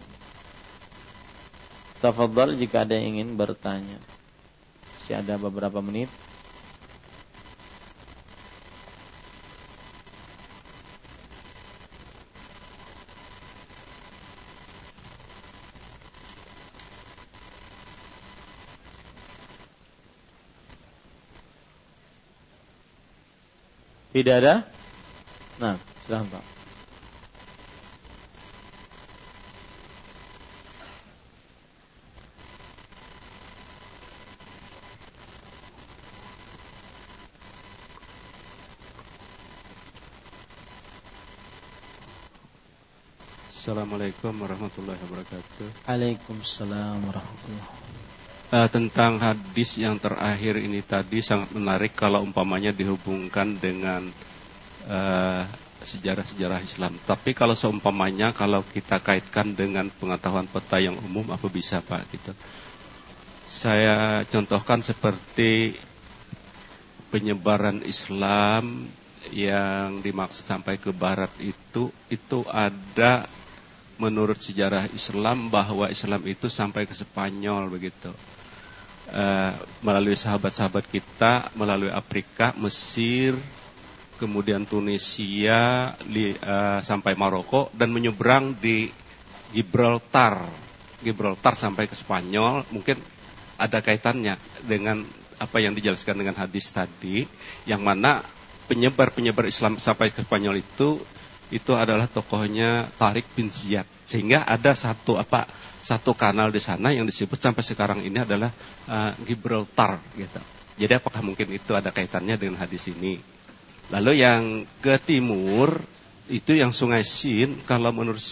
Tafadhal jika ada yang ingin bertanya. Masih ada beberapa menit. Tidak ada? Nah, silahkan Pak. Assalamualaikum warahmatullahi wabarakatuh. Waalaikumsalam warahmatullahi wabarakatuh. Tentang hadis yang terakhir ini tadi sangat menarik kalau umpamanya dihubungkan dengan sejarah-sejarah Islam. Tapi kalau seumpamanya kalau kita kaitkan dengan pengetahuan peta yang umum, apa bisa Pak? Gitu. Saya contohkan seperti penyebaran Islam yang dimaksud sampai ke Barat itu ada menurut sejarah Islam bahwa Islam itu sampai ke Spanyol begitu. Melalui sahabat-sahabat kita, melalui Afrika, Mesir, kemudian Tunisia, sampai Maroko, dan menyeberang di Gibraltar sampai ke Spanyol. Mungkin ada kaitannya dengan apa yang dijelaskan dengan hadis tadi, yang mana penyebar-penyebar Islam sampai ke Spanyol itu adalah tokohnya Tariq bin Ziyad, sehingga ada satu kanal di sana yang disebut sampai sekarang ini adalah Gibraltar gitu. Jadi apakah mungkin itu ada kaitannya dengan hadis ini? Lalu yang ke timur itu yang Sungai Sin, kalau menurut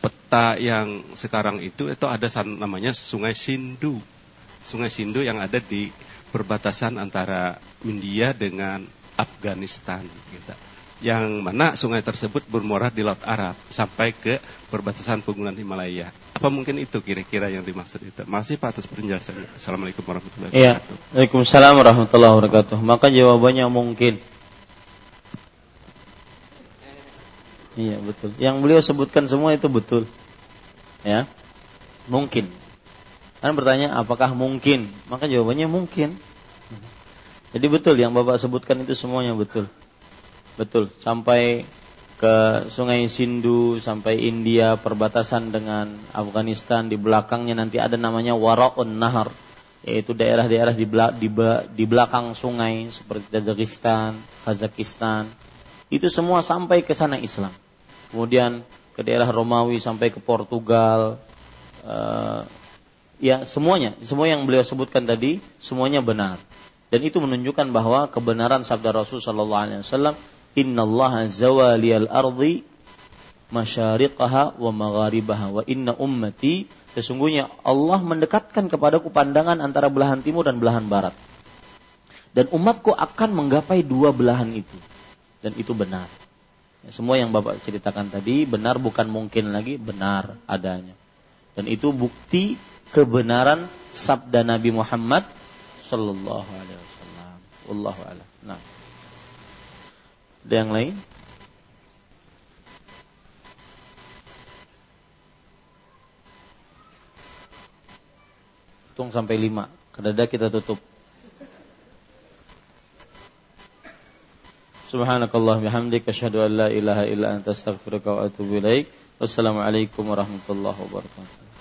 peta yang sekarang itu ada namanya Sungai Sindu yang ada di perbatasan antara India dengan Afghanistan gitu. Yang mana sungai tersebut bermuara di Laut Arab sampai ke perbatasan pegunungan Himalaya. Apa mungkin itu kira-kira yang dimaksud itu? Masih Pak atas penjelasannya. Assalamualaikum warahmatullahi wabarakatuh. Waalaikumsalam warahmatullahi wabarakatuh. Maka jawabannya mungkin. Iya, betul. Yang beliau sebutkan semua itu betul. Ya. Mungkin. Kan bertanya apakah mungkin? Maka jawabannya mungkin. Jadi betul yang Bapak sebutkan itu semuanya betul. Betul, sampai ke Sungai Sindhu, sampai India, perbatasan dengan Afghanistan, di belakangnya nanti ada namanya Wara'un Nahar, yaitu daerah-daerah di belakang sungai seperti Tajikistan, Kazakhstan. Itu semua sampai ke sana Islam. Kemudian ke daerah Romawi sampai ke Portugal. Ya, semuanya, semua yang beliau sebutkan tadi semuanya benar. Dan itu menunjukkan bahwa kebenaran sabda Rasul sallallahu alaihi wasallam, innallaha zawaliyal ardi masyariqaha wa magharibaha wa inna ummati, sesungguhnya Allah mendekatkan kepadaku pandangan antara belahan timur dan belahan barat, dan umatku akan menggapai dua belahan itu. Dan itu benar. Semua yang Bapak ceritakan tadi benar, bukan mungkin lagi, benar adanya. Dan itu bukti kebenaran sabda Nabi Muhammad sallallahu alaihi wasallam. Wallahu a'lam. Nah, ada yang lain? Hitung sampai 5. Kedada kita tutup. Subhanakallah bihamdika asyhadu an la ilaha illa anta astaghfiruka wa atubu ilaik. Wassalamualaikum warahmatullahi wabarakatuh.